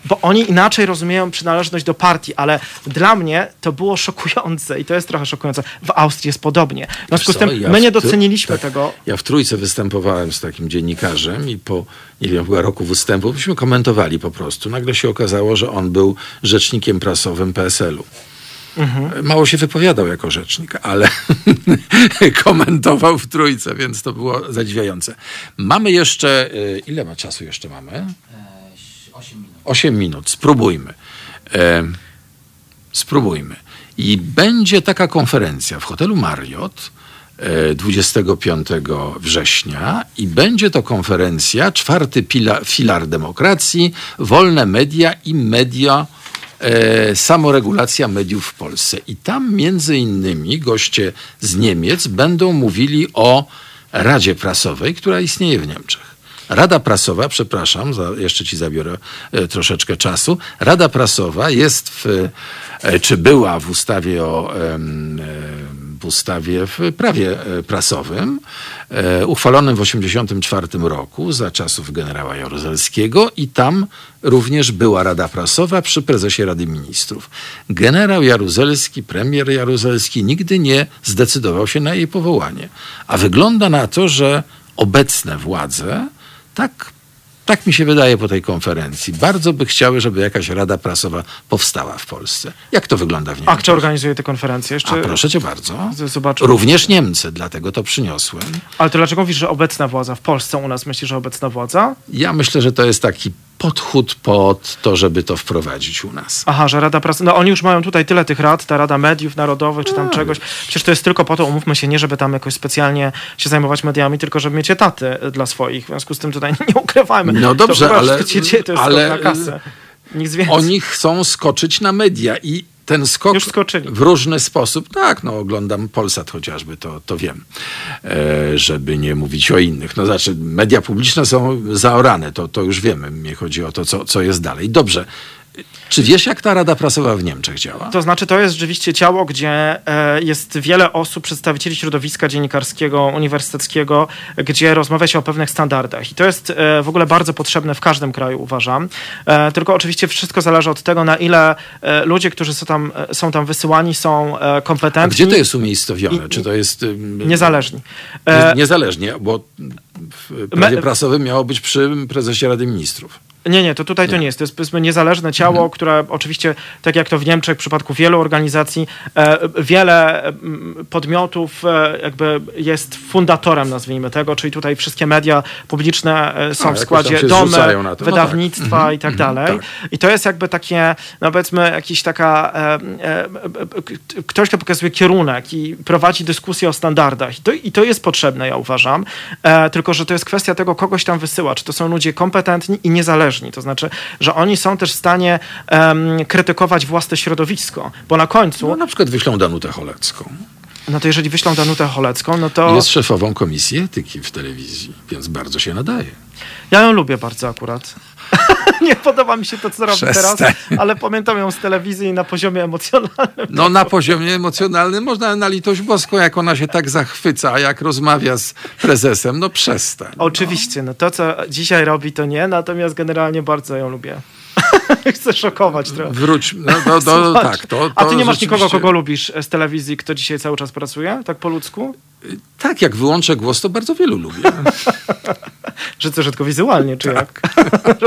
bo oni inaczej rozumieją przynależność do partii, ale dla mnie to było szokujące i to jest trochę szokujące. W Austrii jest podobnie. W związku z tym my nie doceniliśmy tego. Ja w Trójce występowałem z takim dziennikarzem i po, nie wiem, chyba roku występu byśmy komentowali po prostu. Nagle się okazało, że on był rzecznikiem prasowym PSL-u. Mało się wypowiadał jako rzecznik, ale komentował w Trójce, więc to było zadziwiające. Mamy jeszcze... Ile czasu jeszcze mamy? 8 minut. Spróbujmy. Spróbujmy. I będzie taka konferencja w hotelu Marriott 25 września i będzie to konferencja czwarty filar demokracji, wolne media i media... samoregulacja mediów w Polsce. I tam między innymi goście z Niemiec będą mówili o Radzie Prasowej, która istnieje w Niemczech. Rada Prasowa, przepraszam, jeszcze ci zabiorę troszeczkę czasu. Rada Prasowa jest czy była w ustawie o ustawie w prawie prasowym, uchwalonym w 1984 roku za czasów generała Jaruzelskiego, i tam również była Rada Prasowa przy prezesie Rady Ministrów. Generał Jaruzelski, premier Jaruzelski nigdy nie zdecydował się na jej powołanie. A wygląda na to, że obecne władze, tak mi się wydaje po tej konferencji, bardzo by chciały, żeby jakaś Rada Prasowa powstała w Polsce. Jak to wygląda w Niemczech? A kto organizuje te konferencje? Jeszcze... A proszę cię bardzo. Zobaczmy. Również Niemcy, dlatego to przyniosłem. Ale to dlaczego mówisz, że obecna władza? W Polsce u nas myślisz, że obecna władza? Ja myślę, że to jest taki podchód pod to, żeby to wprowadzić u nas. Aha, że Rada Prasowa... No oni już mają tutaj tyle tych rad, ta Rada Mediów Narodowych czy tam czegoś. Przecież to jest tylko po to, umówmy się, nie żeby tam jakoś specjalnie się zajmować mediami, tylko żeby mieć etaty dla swoich. W związku z tym tutaj nie ukrywajmy. No dobrze, to, ale... To jest ale na kasę. Nic więcej. Oni chcą skoczyć na media i ten skok w różny sposób, tak, no oglądam Polsat chociażby, to wiem, żeby nie mówić o innych. No znaczy, media publiczne są zaorane, to już wiemy, mnie chodzi o to, co jest dalej. Dobrze. Czy wiesz, jak ta Rada Prasowa w Niemczech działa? To znaczy, to jest rzeczywiście ciało, gdzie jest wiele osób, przedstawicieli środowiska dziennikarskiego, uniwersyteckiego, gdzie rozmawia się o pewnych standardach. I to jest w ogóle bardzo potrzebne w każdym kraju, uważam. Tylko oczywiście wszystko zależy od tego, na ile ludzie, którzy są tam wysyłani, są kompetentni. A gdzie to jest umiejscowione? Czy to jest... Niezależni. Niezależnie, bo w prawie prasowym miało być przy prezesie Rady Ministrów. Nie, to tutaj nie. To nie jest. To jest, powiedzmy, niezależne ciało, które oczywiście, tak jak to w Niemczech, w przypadku wielu organizacji, wiele podmiotów jakby jest fundatorem, nazwijmy tego, czyli tutaj wszystkie media publiczne są w składzie, domy, wydawnictwa i tak dalej. I to jest jakby takie, no powiedzmy, jakiś taka ktoś, kto pokazuje kierunek i prowadzi dyskusję o standardach. I to jest potrzebne, ja uważam. Tylko, że to jest kwestia tego, kogoś tam wysyła. Czy to są ludzie kompetentni i niezależni. To znaczy, że oni są też w stanie krytykować własne środowisko, bo na końcu... No na przykład wyślą Danutę Holecką. No to jeżeli wyślą Danutę Holecką, no to... Jest szefową komisji etyki w telewizji, więc bardzo się nadaje. Ja ją lubię bardzo akurat. Nie podoba mi się to, co robi teraz, ale pamiętam ją z telewizji na poziomie emocjonalnym. No na poziomie emocjonalnym można, na litość boską, jak ona się tak zachwyca, a jak rozmawia z prezesem, no przestań. Oczywiście, no to co dzisiaj robi, to nie, natomiast generalnie bardzo ją lubię. Chcę szokować trochę. Wróć. No, tak, a ty nie masz nikogo, kogo lubisz z telewizji, kto dzisiaj cały czas pracuje? Tak po ludzku? Tak, jak wyłączę głos, to bardzo wielu lubię. Że co, rzadko wizualnie, czy tak. Jak?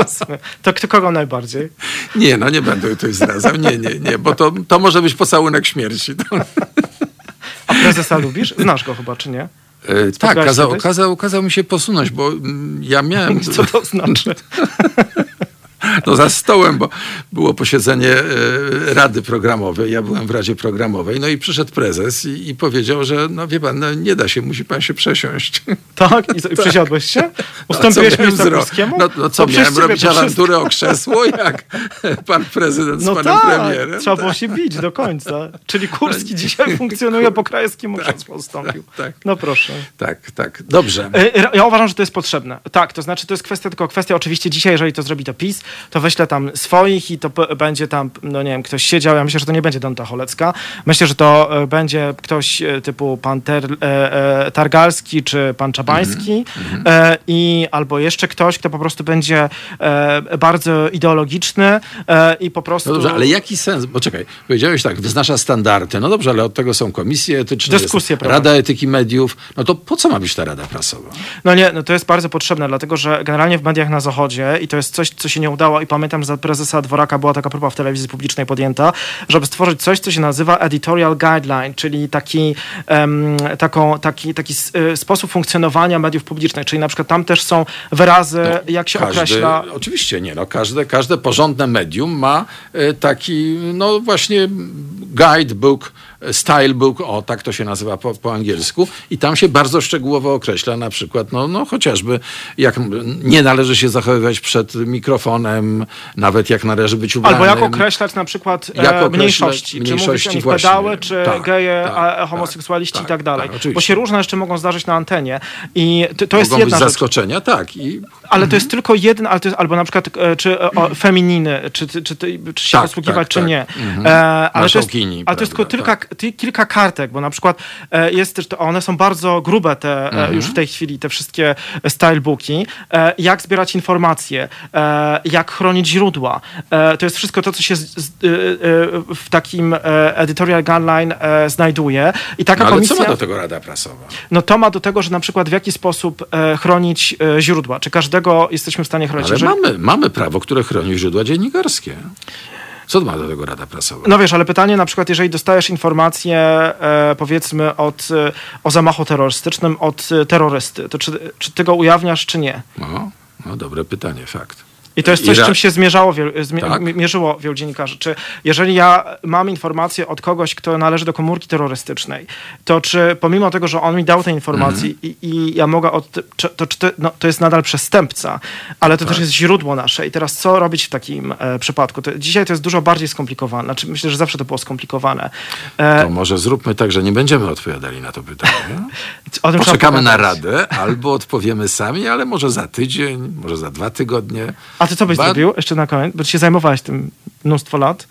To kto, kogo najbardziej? Nie, no nie będę tutaj zdradzał. Nie, bo to może być pocałunek śmierci. A prezesa lubisz? Znasz go chyba, czy nie? Tak, kazał mi się posunąć, bo ja miałem... Co to znaczy? No za stołem, bo było posiedzenie Rady Programowej, ja byłem w Radzie Programowej, no i przyszedł prezes i powiedział, że no wie pan, no nie da się, musi pan się przesiąść. Tak? I przesiadłeś się? Ustąpiłeś miejsca Kurskiemu? No co, miałem robić awanturę o krzesło, jak pan prezydent z panem premierem? No trzeba było się bić do końca. Czyli Kurski dzisiaj funkcjonuje po krajskiemu krzesło ustąpił. Tak. No proszę. Tak, dobrze. Ja uważam, że to jest potrzebne. Tak, to znaczy to jest kwestia oczywiście dzisiaj, jeżeli to zrobi to PiS, to wyślę tam swoich i to będzie tam, no nie wiem, ktoś siedział. Ja myślę, że to nie będzie Danuta Holecka. Myślę, że to będzie ktoś typu pan Targalski czy pan Czabański i albo jeszcze ktoś, kto po prostu będzie bardzo ideologiczny i po prostu... No dobrze, ale jaki sens? Bo czekaj, powiedziałeś tak, wyznacza standardy. No dobrze, ale od tego są komisje etyczne, dyskusje, Rada Etyki Mediów. No to po co ma być ta Rada Prasowa? No nie, no to jest bardzo potrzebne, dlatego że generalnie w mediach na Zachodzie i to jest coś, co się nie udało i pamiętam, że za prezesa Dworaka była taka próba w telewizji publicznej podjęta, żeby stworzyć coś, co się nazywa editorial guideline, czyli taki sposób funkcjonowania mediów publicznych, czyli na przykład tam też są wyrazy, no, jak się określa. Oczywiście, nie, no każde porządne medium ma taki, no właśnie guidebook, stylebook, o tak to się nazywa po angielsku i tam się bardzo szczegółowo określa na przykład, no chociażby jak nie należy się zachowywać przed mikrofonem, nawet jak należy być ubranym. Albo jak określać na przykłład mniejszości, czy mówić o nich pedały, czy geje, homoseksualiści i tak dalej. Tak, bo się różne rzeczy mogą zdarzyć na antenie i to jest jedna rzecz. Zaskoczenia, tak. Ale to jest tylko jeden, albo na przykład femininy, czy się posługiwać, czy nie. Ale to jest tylko kilka kartek, bo na przykład jest też, one są bardzo grube te, już w tej chwili, te wszystkie stylebooki, jak zbierać informacje, jak chronić źródła. To jest wszystko to, co się w takim editorial guideline znajduje. I taka komisja, ale co ma do tego Rada Prasowa? No to ma do tego, że na przykład w jaki sposób chronić źródła. Czy każdego jesteśmy w stanie chronić? Ale mamy prawo, które chroni źródła dziennikarskie. Co ma do tego Rada Prasowa? No wiesz, ale pytanie na przykład, jeżeli dostajesz informację powiedzmy o zamachu terrorystycznym od terrorysty, to czy ty go ujawniasz, czy nie? No dobre pytanie, fakt. I to jest coś, z czym się mierzyło wielu dziennikarzy. Czy jeżeli ja mam informację od kogoś, kto należy do komórki terrorystycznej, to czy pomimo tego, że on mi dał te informacje i ja mogę... to jest nadal przestępca, ale to też jest źródło nasze. I teraz co robić w takim przypadku? Dzisiaj to jest dużo bardziej skomplikowane. Znaczy, myślę, że zawsze to było skomplikowane. To może zróbmy tak, że nie będziemy odpowiadali na to pytanie. Poczekamy na radę, albo odpowiemy sami, ale może za tydzień, może za 2 tygodnie. A ty co byś zrobił jeszcze na koniec? Bo ty się zajmowałeś tym mnóstwo lat.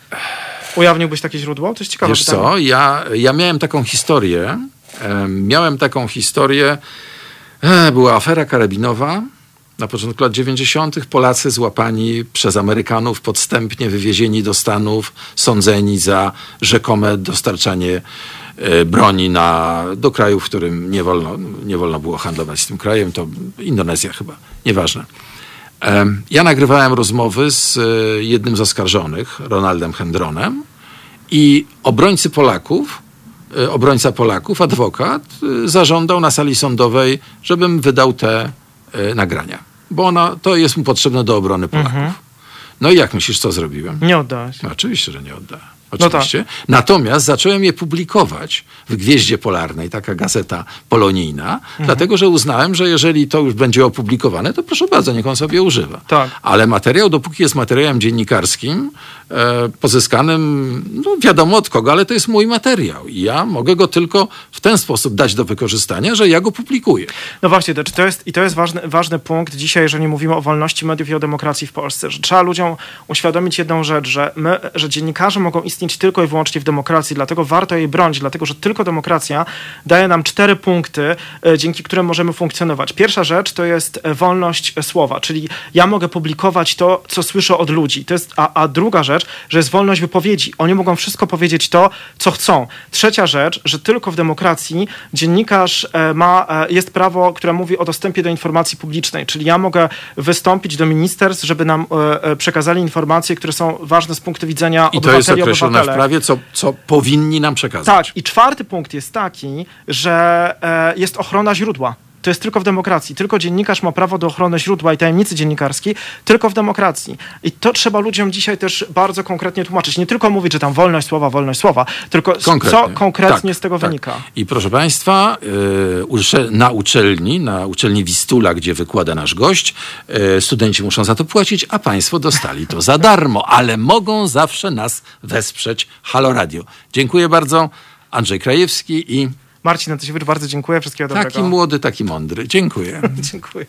Ujawniłbyś takie źródło? To jest ciekawe. Wiesz pytanie. Co? Ja miałem taką historię. Była afera karabinowa na początku lat 90. Polacy złapani przez Amerykanów, podstępnie wywiezieni do Stanów, sądzeni za rzekome dostarczanie broni do kraju, w którym nie wolno było handlować z tym krajem. To Indonezja chyba. Nieważne. Ja nagrywałem rozmowy z jednym z oskarżonych, Ronaldem Hendronem, i obrońca Polaków, adwokat, zażądał na sali sądowej, żebym wydał te nagrania, bo to jest mu potrzebne do obrony Polaków. No i jak myślisz, co zrobiłem? Nie oddałeś. Oczywiście, że nie oddałem. Oczywiście. No tak. Natomiast zacząłem je publikować w Gwieździe Polarnej, taka gazeta polonijna, dlatego, że uznałem, że jeżeli to już będzie opublikowane, to proszę bardzo, niech on sobie używa. Tak. Ale materiał, dopóki jest materiałem dziennikarskim, pozyskanym, no wiadomo od kogo, ale to jest mój materiał. I ja mogę go tylko w ten sposób dać do wykorzystania, że ja go publikuję. No właśnie, to jest ważny punkt dzisiaj, jeżeli mówimy o wolności mediów i o demokracji w Polsce, że trzeba ludziom uświadomić jedną rzecz, że dziennikarze mogą istnieć tylko i wyłącznie w demokracji, dlatego warto jej bronić, dlatego że tylko demokracja daje nam 4 punkty, dzięki którym możemy funkcjonować. Pierwsza rzecz to jest wolność słowa, czyli ja mogę publikować to, co słyszę od ludzi. To jest, a druga rzecz, że jest wolność wypowiedzi. Oni mogą wszystko powiedzieć to, co chcą. Trzecia rzecz, że tylko w demokracji dziennikarz jest prawo, które mówi o dostępie do informacji publicznej, czyli ja mogę wystąpić do ministerstw, żeby nam przekazali informacje, które są ważne z punktu widzenia obywateli. Określone w prawie, co powinni nam przekazać. Tak, i 4. punkt jest taki, że jest ochrona źródła. To jest tylko w demokracji. Tylko dziennikarz ma prawo do ochrony źródła i tajemnicy dziennikarskiej tylko w demokracji. I to trzeba ludziom dzisiaj też bardzo konkretnie tłumaczyć. Nie tylko mówić, że tam wolność słowa, tylko co konkretnie z tego wynika. I proszę Państwa, na uczelni Wistula, gdzie wykłada nasz gość, studenci muszą za to płacić, a Państwo dostali to za darmo, ale mogą zawsze nas wesprzeć. Halo Radio. Dziękuję bardzo. Andrzej Krajewski i... Marcin Antosiewicz, bardzo dziękuję. Wszystkiego dobrego. Taki młody, taki mądry. Dziękuję. Dziękuję.